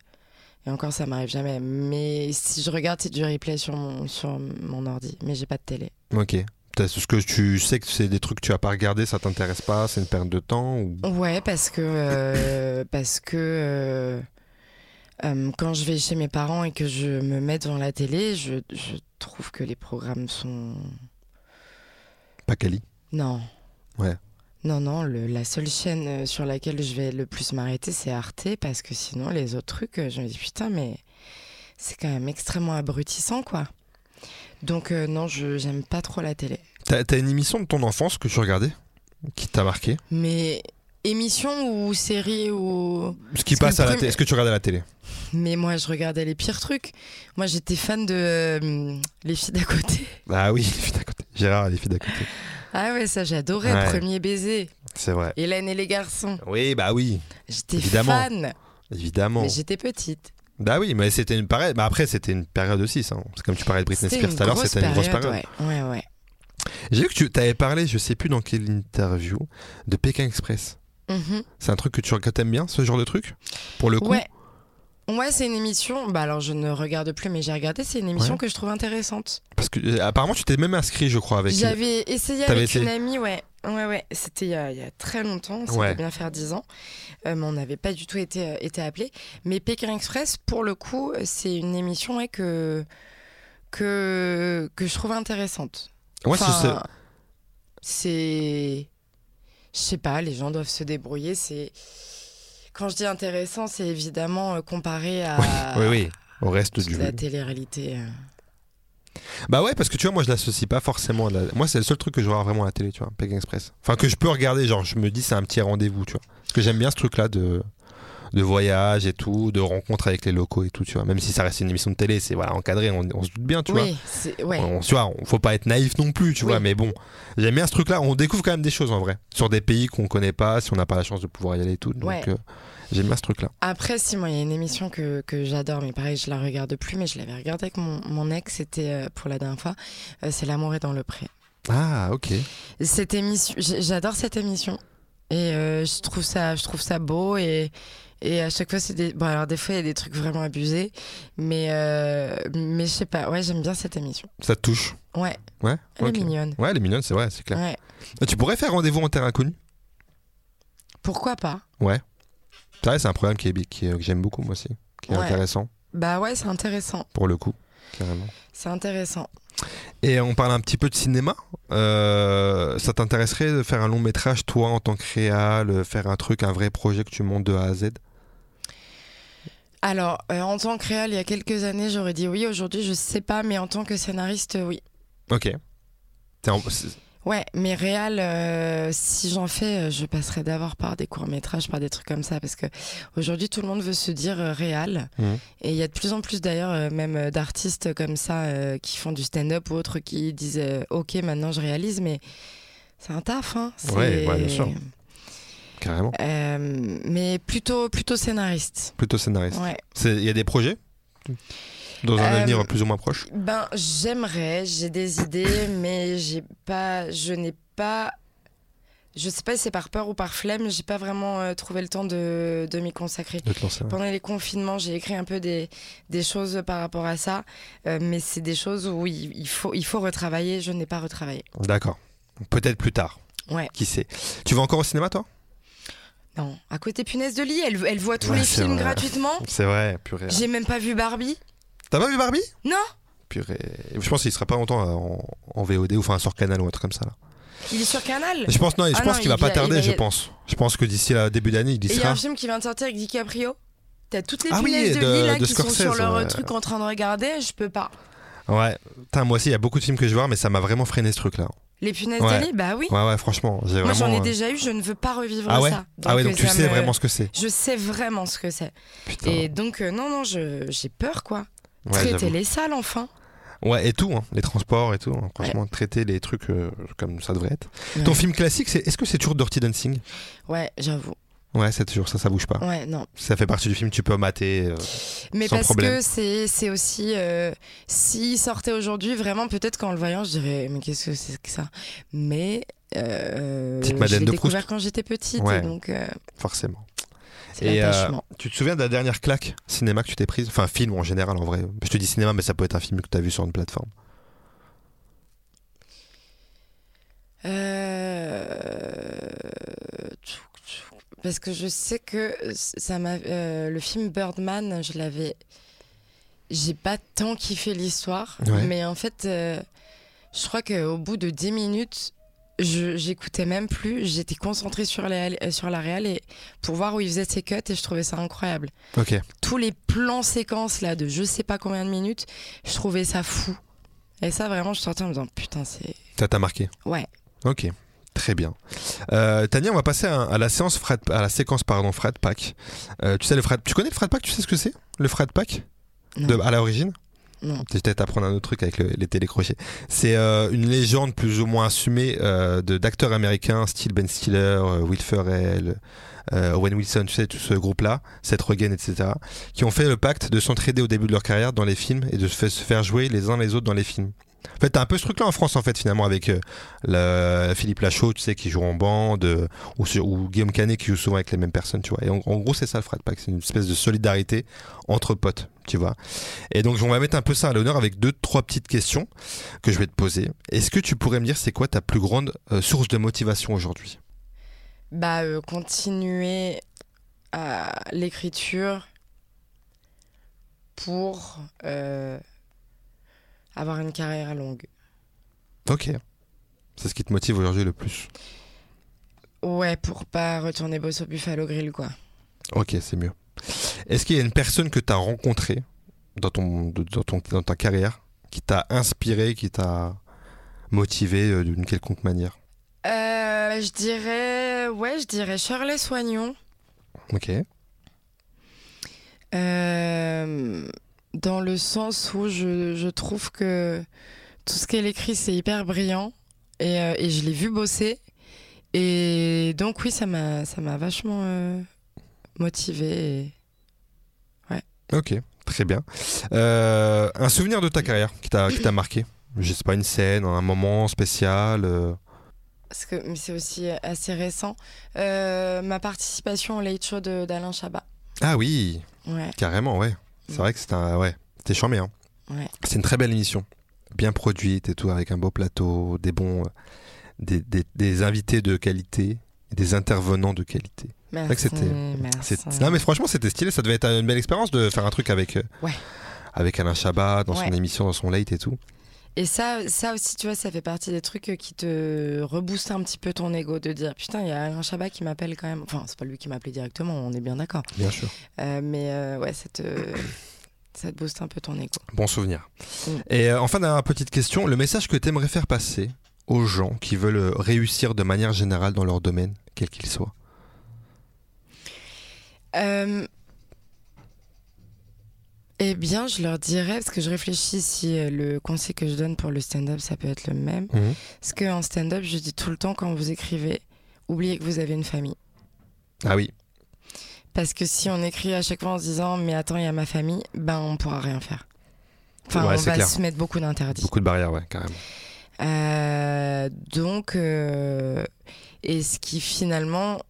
et encore ça m'arrive jamais, mais si je regarde c'est du replay sur mon ordi, mais j'ai pas de télé. Ok. Est-ce que tu sais que c'est des trucs que tu as pas regardé, ça t'intéresse pas, c'est une perte de temps ou... Ouais, parce que quand je vais chez mes parents et que je me mets devant la télé, je trouve que les programmes sont... Pas quali ? Non. Ouais. Non, la seule chaîne sur laquelle je vais le plus m'arrêter, c'est Arte, parce que sinon, les autres trucs, je me dis, putain, mais c'est quand même extrêmement abrutissant, quoi. Donc non, j'aime pas trop la télé. T'as une émission de ton enfance que tu regardais, qui t'a marqué ? Mais... Émission ou série ou... Ce qui passe à la télé. Est-ce que tu regardais la télé ? Mais moi, je regardais les pires trucs. Moi, j'étais fan de Les Filles d'à côté. Ah oui, Les Filles d'à côté. Gérard et Les Filles d'à côté. Ah ouais, ça, j'adorais. Ouais. Premier baiser. C'est vrai. Hélène et les garçons. Oui, bah oui. J'étais fan. Évidemment. Mais j'étais petite. Bah oui, mais c'était une période... Bah après, c'était une période aussi, ça. C'est comme tu parlais de Britney Spears tout à l'heure, c'était une grosse période. Ouais. J'ai vu que tu avais parlé, je sais plus dans quelle interview, de Pékin Express. Mmh. C'est un truc que tu aimes bien, ce genre de truc ? Pour le coup ? Ouais, c'est une émission. Bah alors je ne regarde plus, mais j'ai regardé. C'est une émission que je trouve intéressante. Parce que apparemment tu t'es même inscrit, je crois, avec... J'avais essayé avec une amie, ouais. C'était il y a très longtemps. Ça peut bien faire 10 ans. Mais on n'avait pas du tout été appelés. Mais Pékin Express, pour le coup, c'est une émission que je trouve intéressante. Ouais, enfin, c'est... Je sais pas, les gens doivent se débrouiller. C'est... Quand je dis intéressant, c'est évidemment comparé à... Oui, au reste de la télé-réalité. Bah ouais, parce que tu vois, moi je l'associe pas forcément à la... Moi c'est le seul truc que je regarde vraiment à la télé, tu vois, Pékin Express. Enfin que je peux regarder, genre je me dis c'est un petit rendez-vous, tu vois. Parce que j'aime bien ce truc-là de voyage et tout, de rencontre avec les locaux et tout, tu vois. Même si ça reste une émission de télé, c'est voilà, encadré, on se doute bien, tu vois. C'est... Ouais. Tu vois, faut pas être naïf non plus, tu vois, mais bon, j'aime bien ce truc-là. On découvre quand même des choses en vrai, sur des pays qu'on connaît pas, si on n'a pas la chance de pouvoir y aller et tout. Donc j'aime bien ce truc-là. Après, si moi, il y a une émission que j'adore, mais pareil, je la regarde plus, mais je l'avais regardée avec mon ex, c'était pour la dernière fois, c'est L'amour est dans le pré. Ah, ok. Cette émission, j'adore cette émission. Et je trouve ça beau et à chaque fois c'est des... Bon alors des fois il y a des trucs vraiment abusés, mais je sais pas, ouais, j'aime bien cette émission. Ça te touche ? Ouais. Elle est mignonne. Ouais, elle est mignonne, c'est vrai, c'est clair. Ouais. Tu pourrais faire Rendez-vous en terre inconnue ? Pourquoi pas ? Ouais. C'est vrai, c'est un programme que j'aime beaucoup moi aussi, qui est intéressant. Bah ouais, c'est intéressant. Pour le coup, carrément. C'est intéressant. Et on parle un petit peu de cinéma. Ça t'intéresserait de faire un long métrage, toi, en tant que réal, faire un truc, un vrai projet que tu montes de A à Z ? Alors, en tant que réal, il y a quelques années, j'aurais dit oui. Aujourd'hui, je sais pas, mais en tant que scénariste, oui. Ok. Ouais, mais réal, si j'en fais, je passerai d'abord par des courts-métrages, par des trucs comme ça, parce que aujourd'hui tout le monde veut se dire réal, et il y a de plus en plus d'ailleurs même d'artistes comme ça qui font du stand-up ou autres qui disent ok, maintenant je réalise, mais c'est un taf, hein. Ouais, bien sûr, carrément. Mais plutôt scénariste. Plutôt scénariste. Ouais. Il y a des projets dans un avenir plus ou moins proche ? Ben, j'aimerais, j'ai des idées, mais je n'ai pas, je sais pas si c'est par peur ou par flemme, j'ai pas vraiment trouvé le temps de m'y consacrer. Pendant les confinements, j'ai écrit un peu des choses par rapport à ça, mais c'est des choses où il faut retravailler, je n'ai pas retravaillé. D'accord, peut-être plus tard, qui sait. Tu vas encore au cinéma, toi ? Non, à côté punaise de lit, elle voit tous les films gratuitement. C'est vrai, purée. J'ai même pas vu Barbie. T'as pas vu Barbie ? Non. Purée. Je pense qu'il sera pas longtemps en VOD ou enfin sur Canal ou un truc comme ça là. Il est sur Canal. Je pense non, je pense qu'il va pas tarder, je pense. Je pense que d'ici à début d'année, il y sera. Il y a un film qui vient de sortir avec DiCaprio. T'as toutes les punaises de lit là qui Scorsese, sont sur leur truc en train de regarder, je peux pas. Ouais, putain, moi aussi il y a beaucoup de films que je vais voir mais ça m'a vraiment freiné ce truc là. Les punaises de lit, bah oui. Ouais, franchement, j'ai moi vraiment... j'en ai déjà eu, je ne veux pas revivre ça. Donc, donc tu sais vraiment ce que c'est. Je sais vraiment ce que c'est. Putain. Et donc non, j'ai peur quoi. Ouais, traiter les salles enfin. Ouais, et tout, hein, les transports et tout, hein, franchement, traiter les trucs comme ça devrait être. Ouais. Ton film classique, est-ce que c'est toujours Dirty Dancing ? Ouais, j'avoue. Ouais, c'est toujours ça, ça bouge pas. Ouais, non. Ça fait partie du film, tu peux mater mais sans problème. Mais parce que c'est aussi, s'il sortait aujourd'hui, vraiment, peut-être qu'en le voyant, je dirais, mais qu'est-ce que c'est que ça ? Mais je l'ai découvert quand j'étais petite, donc... Forcément. Et tu te souviens de la dernière claque cinéma que tu t'es prise ? Enfin, film en général en vrai. Je te dis cinéma, mais ça peut être un film que tu as vu sur une plateforme. Parce que je sais que ça m'a... le film Birdman, je l'avais... J'ai pas tant kiffé l'histoire, mais en fait, je crois qu'au bout de 10 minutes... j'écoutais même plus, j'étais concentrée sur la réal et pour voir où il faisait ses cuts et je trouvais ça incroyable. Okay. Tous les plans séquences là de je sais pas combien de minutes, je trouvais ça fou. Et ça vraiment je sortais en me disant putain c'est... Ça t'a marqué ? Ouais. Ok, très bien. Tania, on va passer à la séquence Frat Pack. Tu sais tu connais le Frat Pack ? Tu sais ce que c'est ? Le Frat Pack ? À l'origine ? Non. Peut-être apprendre un autre truc avec les télécrochets. C'est une légende plus ou moins assumée d'acteurs américains style Ben Stiller, Will Ferrell, Owen Wilson, tu sais, tout ce groupe-là, Seth Rogen, etc. qui ont fait le pacte de s'entraider au début de leur carrière dans les films et de se faire jouer les uns les autres dans les films. En fait, t'as un peu ce truc-là en France, en fait, finalement, avec Philippe Lachaud, tu sais, qui joue en bande, ou Guillaume Canet qui joue souvent avec les mêmes personnes, tu vois. Et en gros, c'est ça le Frat Pack, c'est une espèce de solidarité entre potes, tu vois. Et donc, on va mettre un peu ça à l'honneur avec 2-3 petites questions que je vais te poser. Est-ce que tu pourrais me dire, c'est quoi ta plus grande source de motivation aujourd'hui ? Bah, continuer à l'écriture pour... avoir une carrière longue. Ok. C'est ce qui te motive aujourd'hui le plus ? Ouais, pour pas retourner bosser au Buffalo Grill, quoi. Ok, c'est mieux. Est-ce qu'il y a une personne que t'as rencontrée dans ta carrière qui t'a inspiré, qui t'a motivé d'une quelconque manière ? Je dirais Shirley Soignon. Ok. Dans le sens où je trouve que tout ce qu'elle écrit, c'est hyper brillant. Et je l'ai vu bosser. Et donc, oui, ça m'a vachement motivée. Ouais. Ok, très bien. Un souvenir de ta carrière qui t'a marqué ? Je sais pas, une scène, un moment spécial mais c'est aussi assez récent. Ma participation au Late Show d'Alain Chabat. Ah oui, ouais. Carrément, ouais. C'est vrai que c'était charmé, hein. Ouais. C'est une très belle émission, bien produite et tout, avec un beau plateau, des invités de qualité, des intervenants de qualité. Merci, c'est vrai que c'était... Non mais franchement c'était stylé, ça devait être une belle expérience de faire un truc avec Alain Chabat dans son émission, dans son late et tout. Et ça aussi tu vois, ça fait partie des trucs qui te reboostent un petit peu ton ego, de dire putain il y a Alain Chabat qui m'appelle quand même, enfin c'est pas lui qui m'a appelé directement, on est bien d'accord. Bien sûr. Ça te booste un peu ton ego. Bon souvenir. Mmh. Et enfin dernière petite question, le message que t'aimerais faire passer aux gens qui veulent réussir de manière générale dans leur domaine, quel qu'il soit. Eh bien, je leur dirais, parce que je réfléchis si le conseil que je donne pour le stand-up, ça peut être le même. Mmh. Parce qu'en stand-up, je dis tout le temps, quand vous écrivez, oubliez que vous avez une famille. Ah oui. Parce que si on écrit à chaque fois en se disant, mais attends, il y a ma famille, ben on pourra rien faire. Enfin, on va se mettre beaucoup d'interdits. Beaucoup de barrières, ouais, carrément. Et ce qui finalement,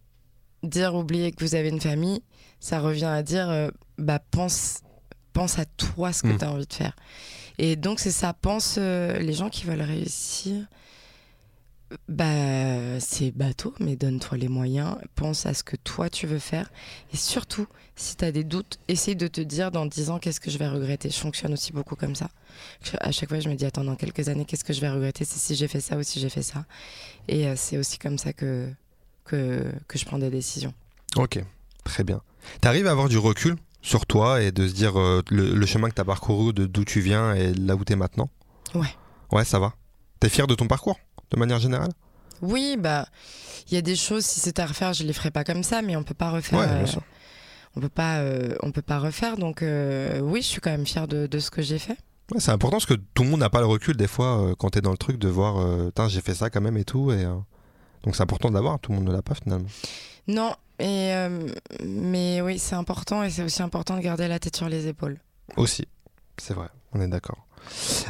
dire oubliez que vous avez une famille, ça revient à dire, pense à toi, ce que tu as envie de faire. Et donc, c'est ça. Pense, les gens qui veulent réussir, Bah, c'est bateau, mais donne-toi les moyens, pense à ce que toi tu veux faire et surtout, si t'as des doutes, essaye de te dire dans 10 ans qu'est-ce que je vais regretter. Je fonctionne aussi beaucoup comme ça. À chaque fois je me dis attends, dans quelques années qu'est-ce que je vais regretter, c'est si j'ai fait ça ou si j'ai fait ça, et c'est aussi comme ça que je prends des décisions. Ok, très bien. T'arrives à avoir du recul sur toi et de se dire le chemin que t'as parcouru, de d'où tu viens et là où t'es maintenant? Ouais, ça va. T'es fier de ton parcours de manière générale? Oui, bah, il y a des choses, si c'était à refaire, je les ferais pas comme ça, mais on peut pas refaire. Ouais, bien sûr. On peut pas refaire, donc oui, je suis quand même fière de ce que j'ai fait. Ouais, c'est important parce que tout le monde n'a pas le recul des fois quand t'es dans le truc de voir, j'ai fait ça quand même et tout, et donc c'est important de l'avoir. Tout le monde ne l'a pas finalement. Non, et mais oui, c'est important, et c'est aussi important de garder la tête sur les épaules. Aussi, c'est vrai, on est d'accord.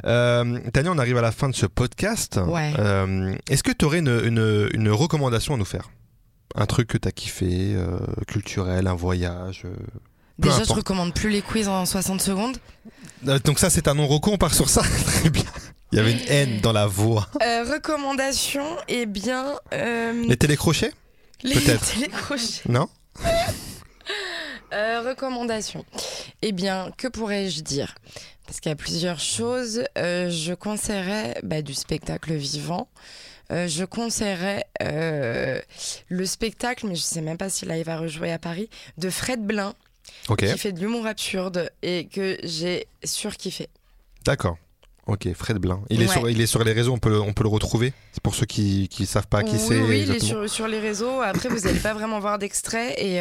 Tania, on arrive à la fin de ce podcast. Ouais. Est-ce que tu aurais une recommandation à nous faire? Un truc que tu as kiffé, culturel, un voyage, déjà importe. Je recommande plus les quiz en 60 secondes. Donc ça c'est un non-reco, on part sur ça. Très bien. Il y avait une haine dans la voix. Recommandation, eh bien les télécrochets. Peut-être. Télécrochets. Non. Recommandation. Eh bien, que pourrais-je dire? Parce qu'il y a plusieurs choses. Je conseillerais du spectacle vivant. Je conseillerais le spectacle, mais je ne sais même pas si là il va rejouer à Paris, de Fred Blin, qui fait de l'humour absurde et que j'ai surkiffé. D'accord. Ok, Fred Blin. Il est sur les réseaux, on peut le retrouver. C'est pour ceux qui ne savent pas qui c'est. Oui, exactement. Il est sur les réseaux. Après, vous n'allez pas vraiment voir d'extrait. Et,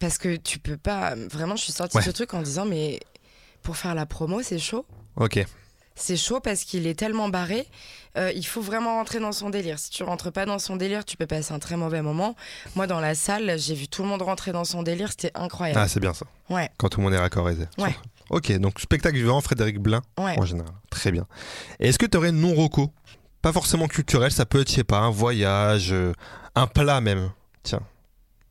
parce que tu peux pas... Vraiment, je suis sortie de ce truc en disant, mais pour faire la promo, c'est chaud. Ok. C'est chaud parce qu'il est tellement barré. Il faut vraiment rentrer dans son délire. Si tu ne rentres pas dans son délire, tu peux passer un très mauvais moment. Moi, dans la salle, j'ai vu tout le monde rentrer dans son délire. C'était incroyable. Ah, c'est bien ça. Ouais. Quand tout le monde est raccordé. Ouais. Ok, donc spectacle vivant, Frédéric Blin, en général. Très bien. Et est-ce que tu aurais non-reco? Pas forcément culturel, ça peut être, je sais pas, un voyage, un plat même. Tiens,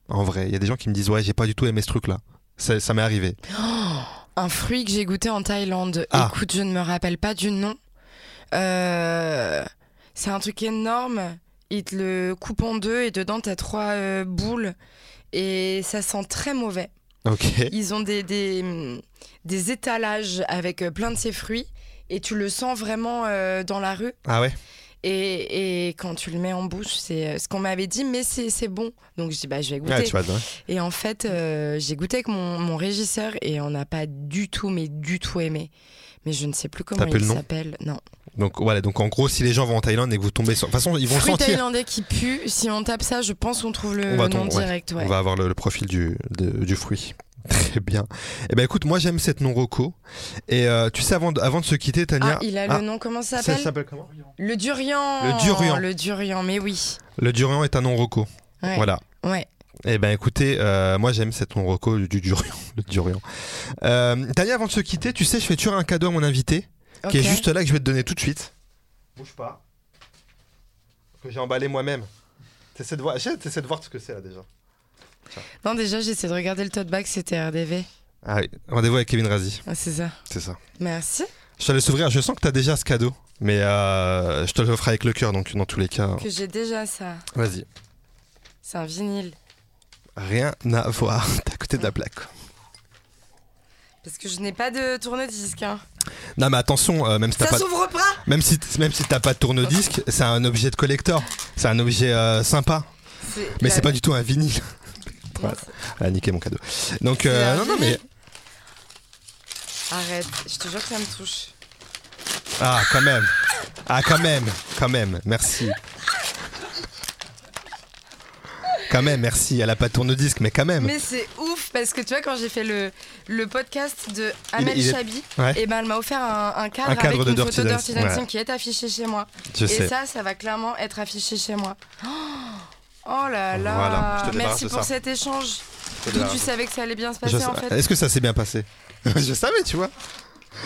en vrai, il y a des gens qui me disent « Ouais, j'ai pas du tout aimé ce truc-là. » Ça m'est arrivé. Oh, un fruit que j'ai goûté en Thaïlande. Ah. Écoute, je ne me rappelle pas du nom. C'est un truc énorme. Ils te le coupent en deux et dedans, t'as 3 boules. Et ça sent très mauvais. Okay. Ils ont des étalages avec plein de ces fruits et tu le sens vraiment dans la rue. Ah ouais. Et quand tu le mets en bouche, c'est ce qu'on m'avait dit, mais c'est bon. Donc je dis je vais goûter. Ah, tu vois, et en fait, j'ai goûté avec mon régisseur et on n'a pas du tout aimé. Mais je ne sais plus comment il s'appelle. Non. Donc voilà, donc en gros, si les gens vont en Thaïlande et que vous tombez sur... De toute façon, ils vont le sentir. Fruits thaïlandais qui pue, si on tape ça, je pense qu'on trouve le nom direct. Ouais. On va avoir le profil du fruit. Très bien. Eh ben écoute, moi j'aime cette non-reco. Et tu sais, avant de se quitter, Tania... Ah, il a le nom, comment ça s'appelle? Ça s'appelle comment? Le durian. Le durian, mais oui. Le durian est un non-reco. Ouais. Voilà. Ouais. Eh ben écoutez, moi j'aime cette non-reco du durian. Le durian. Tania, avant de se quitter, tu sais, je fais toujours un cadeau à mon invité. Okay. Qui est juste là, que je vais te donner tout de suite. Bouge pas. Que j'ai emballé moi-même. T'essaies de voir ce que c'est là déjà. Tiens. Non, déjà j'essaie de regarder le tote bag, c'était RDV. Ah oui, rendez-vous avec Kevin Razi. Ah, c'est ça. Merci. Je te laisse ouvrir, je sens que t'as déjà ce cadeau. Mais je te le ferai avec le cœur, donc dans tous les cas. Que j'ai déjà ça. Vas-y. C'est un vinyle. Rien à voir, t'es à côté de la plaque. Parce que je n'ai pas de tourne-disque. Hein. Non mais attention, même si t'as ça pas... s'ouvre pas. Même si t'as pas de tourne-disque, c'est un objet de collector. C'est un objet sympa. Mais c'est pas du tout un vinyle. Voilà. Elle a niqué mon cadeau. Donc non mais. Arrête, je te jure que ça me touche. Ah quand même. Merci. Quand même, merci. Elle a pas de tourne-disque, mais quand même. Mais c'est ouf parce que tu vois, quand j'ai fait le podcast de Amel Chabi, elle m'a offert un cadre avec une photo de Dirty Dancing qui est affichée chez moi. Je sais. Ça va clairement être affiché chez moi. Oh là là. Voilà, merci pour cet échange. Tu savais que ça allait bien se passer en fait. Est-ce que ça s'est bien passé? Je savais, tu vois.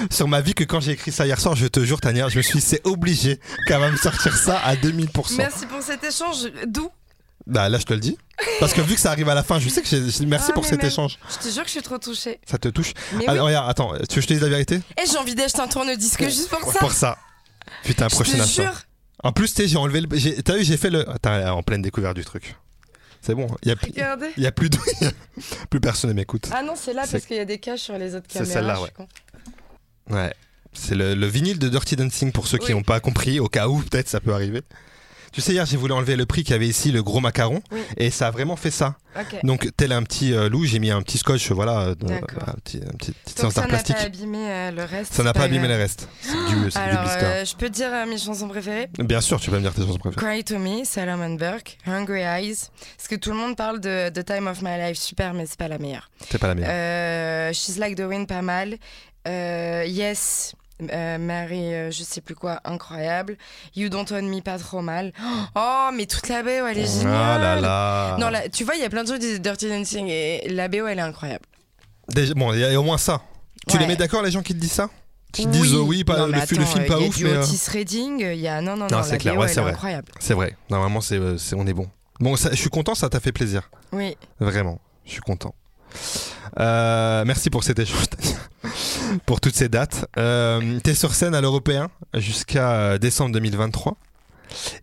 Sur ma vie que quand j'ai écrit ça hier soir, je te jure, Tania, je me suis dit, c'est obligé qu'elle va me sortir ça à 2000%. Merci pour cet échange. D'où? Bah là je te le dis. Parce que vu que ça arrive à la fin, je sais que merci pour cet échange. Je te jure que je suis trop touchée. Ça te touche? Regarde, attends, tu veux que je te dise la vérité? J'ai envie d'acheter un tourne-disque juste pour ça. Putain, prochaine affaire. En plus, j'ai enlevé le. T'as vu, j'ai fait le. Attends, en pleine découverte du truc. C'est bon. Il y a plus de. Plus personne ne m'écoute. Ah non, c'est là parce qu'il y a des caches sur les autres caméras. C'est celle-là, ouais. Ouais. C'est le vinyle de Dirty Dancing pour ceux qui n'ont pas compris, au cas où peut-être ça peut arriver. Tu sais, hier j'ai voulu enlever le prix qu'il y avait ici, le gros macaron, et ça a vraiment fait ça. Okay. Donc tel un petit loup, j'ai mis un petit scotch, voilà, une petite séance d'art plastique. Ça n'a pas abîmé le reste. Ça n'a pas abîmé le reste. Alors, je peux te dire mes chansons préférées ? Bien sûr, tu peux me dire tes chansons préférées. Cry to Me, Solomon Burke, Hungry Eyes, parce que tout le monde parle de The Time of My Life, super, mais c'est pas la meilleure. C'est pas la meilleure. She's Like the Wind, pas mal. Yes. Marie, je sais plus quoi, incroyable. You Don't Own Me, pas trop mal. Oh, mais toute la BO, elle est géniale. Ah là là. Non, là, tu vois, il y a plein de gens qui disent Dirty Dancing et la BO, elle est incroyable. Déjà, bon, il y a au moins ça. Tu les mets d'accord, les gens qui te disent ça ? Qui te disent pas, non, attends, le film pas ouf. Il y a du Otis Redding, il y a. Non, c'est clair, BO, c'est vrai. Incroyable. C'est vrai, normalement, c'est, on est bon. Bon, je suis content, ça t'a fait plaisir. Oui. Vraiment, je suis content. Merci pour cet échange, Tania. Pour toutes ces dates, t'es sur scène à l'Européen jusqu'à décembre 2023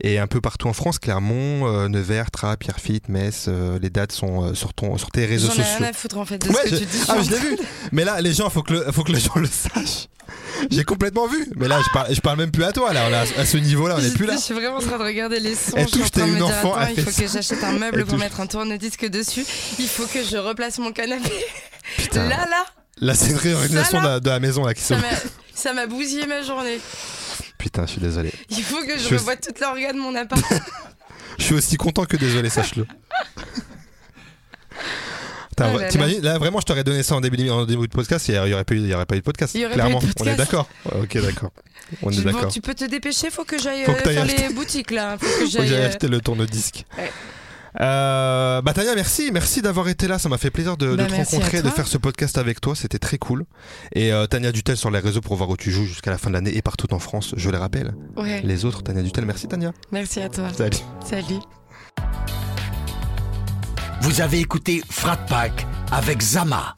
et un peu partout en France, Clermont, Nevers, Trappes, Pierrefitte, Metz, les dates sont sur tes réseaux sociaux. J'en ai rien à foutre en fait de ce que tu dis. Je l'ai vu. Mais là les gens, faut que les gens le sachent. J'ai complètement vu. Mais là je parle même plus à toi là, à ce niveau-là, on n'est plus là. Je suis vraiment en train de regarder les sons, je suis en train de me dire attends, il faut que j'achète un meuble pour mettre un tourne-disque dessus, il faut que je replace mon canapé. Putain. Là, c'est une réorganisation de la maison là, qui ça m'a bousillé ma journée. Putain, je suis désolé. Il faut que je revoie toute l'orga de mon appart. Je suis aussi content que désolé, sache-le. T'imagines, là vraiment, je t'aurais donné ça en début de podcast, il n'y aurait pas eu de podcast. Clairement, on est d'accord. Ouais, ok, d'accord. On est d'accord. Bon, tu peux te dépêcher, faut que j'aille faire les boutiques là. Faut que j'aille acheter le tourne-disque. Ouais. Tania, merci d'avoir été là, ça m'a fait plaisir de te rencontrer, de faire ce podcast avec toi, c'était très cool. Et Tania Dutel sur les réseaux pour voir où tu joues jusqu'à la fin de l'année et partout en France, je le rappelle. Ouais. Les autres, Tania Dutel, merci Tania. Merci à toi. Salut. Vous avez écouté Frat Pack avec Zama.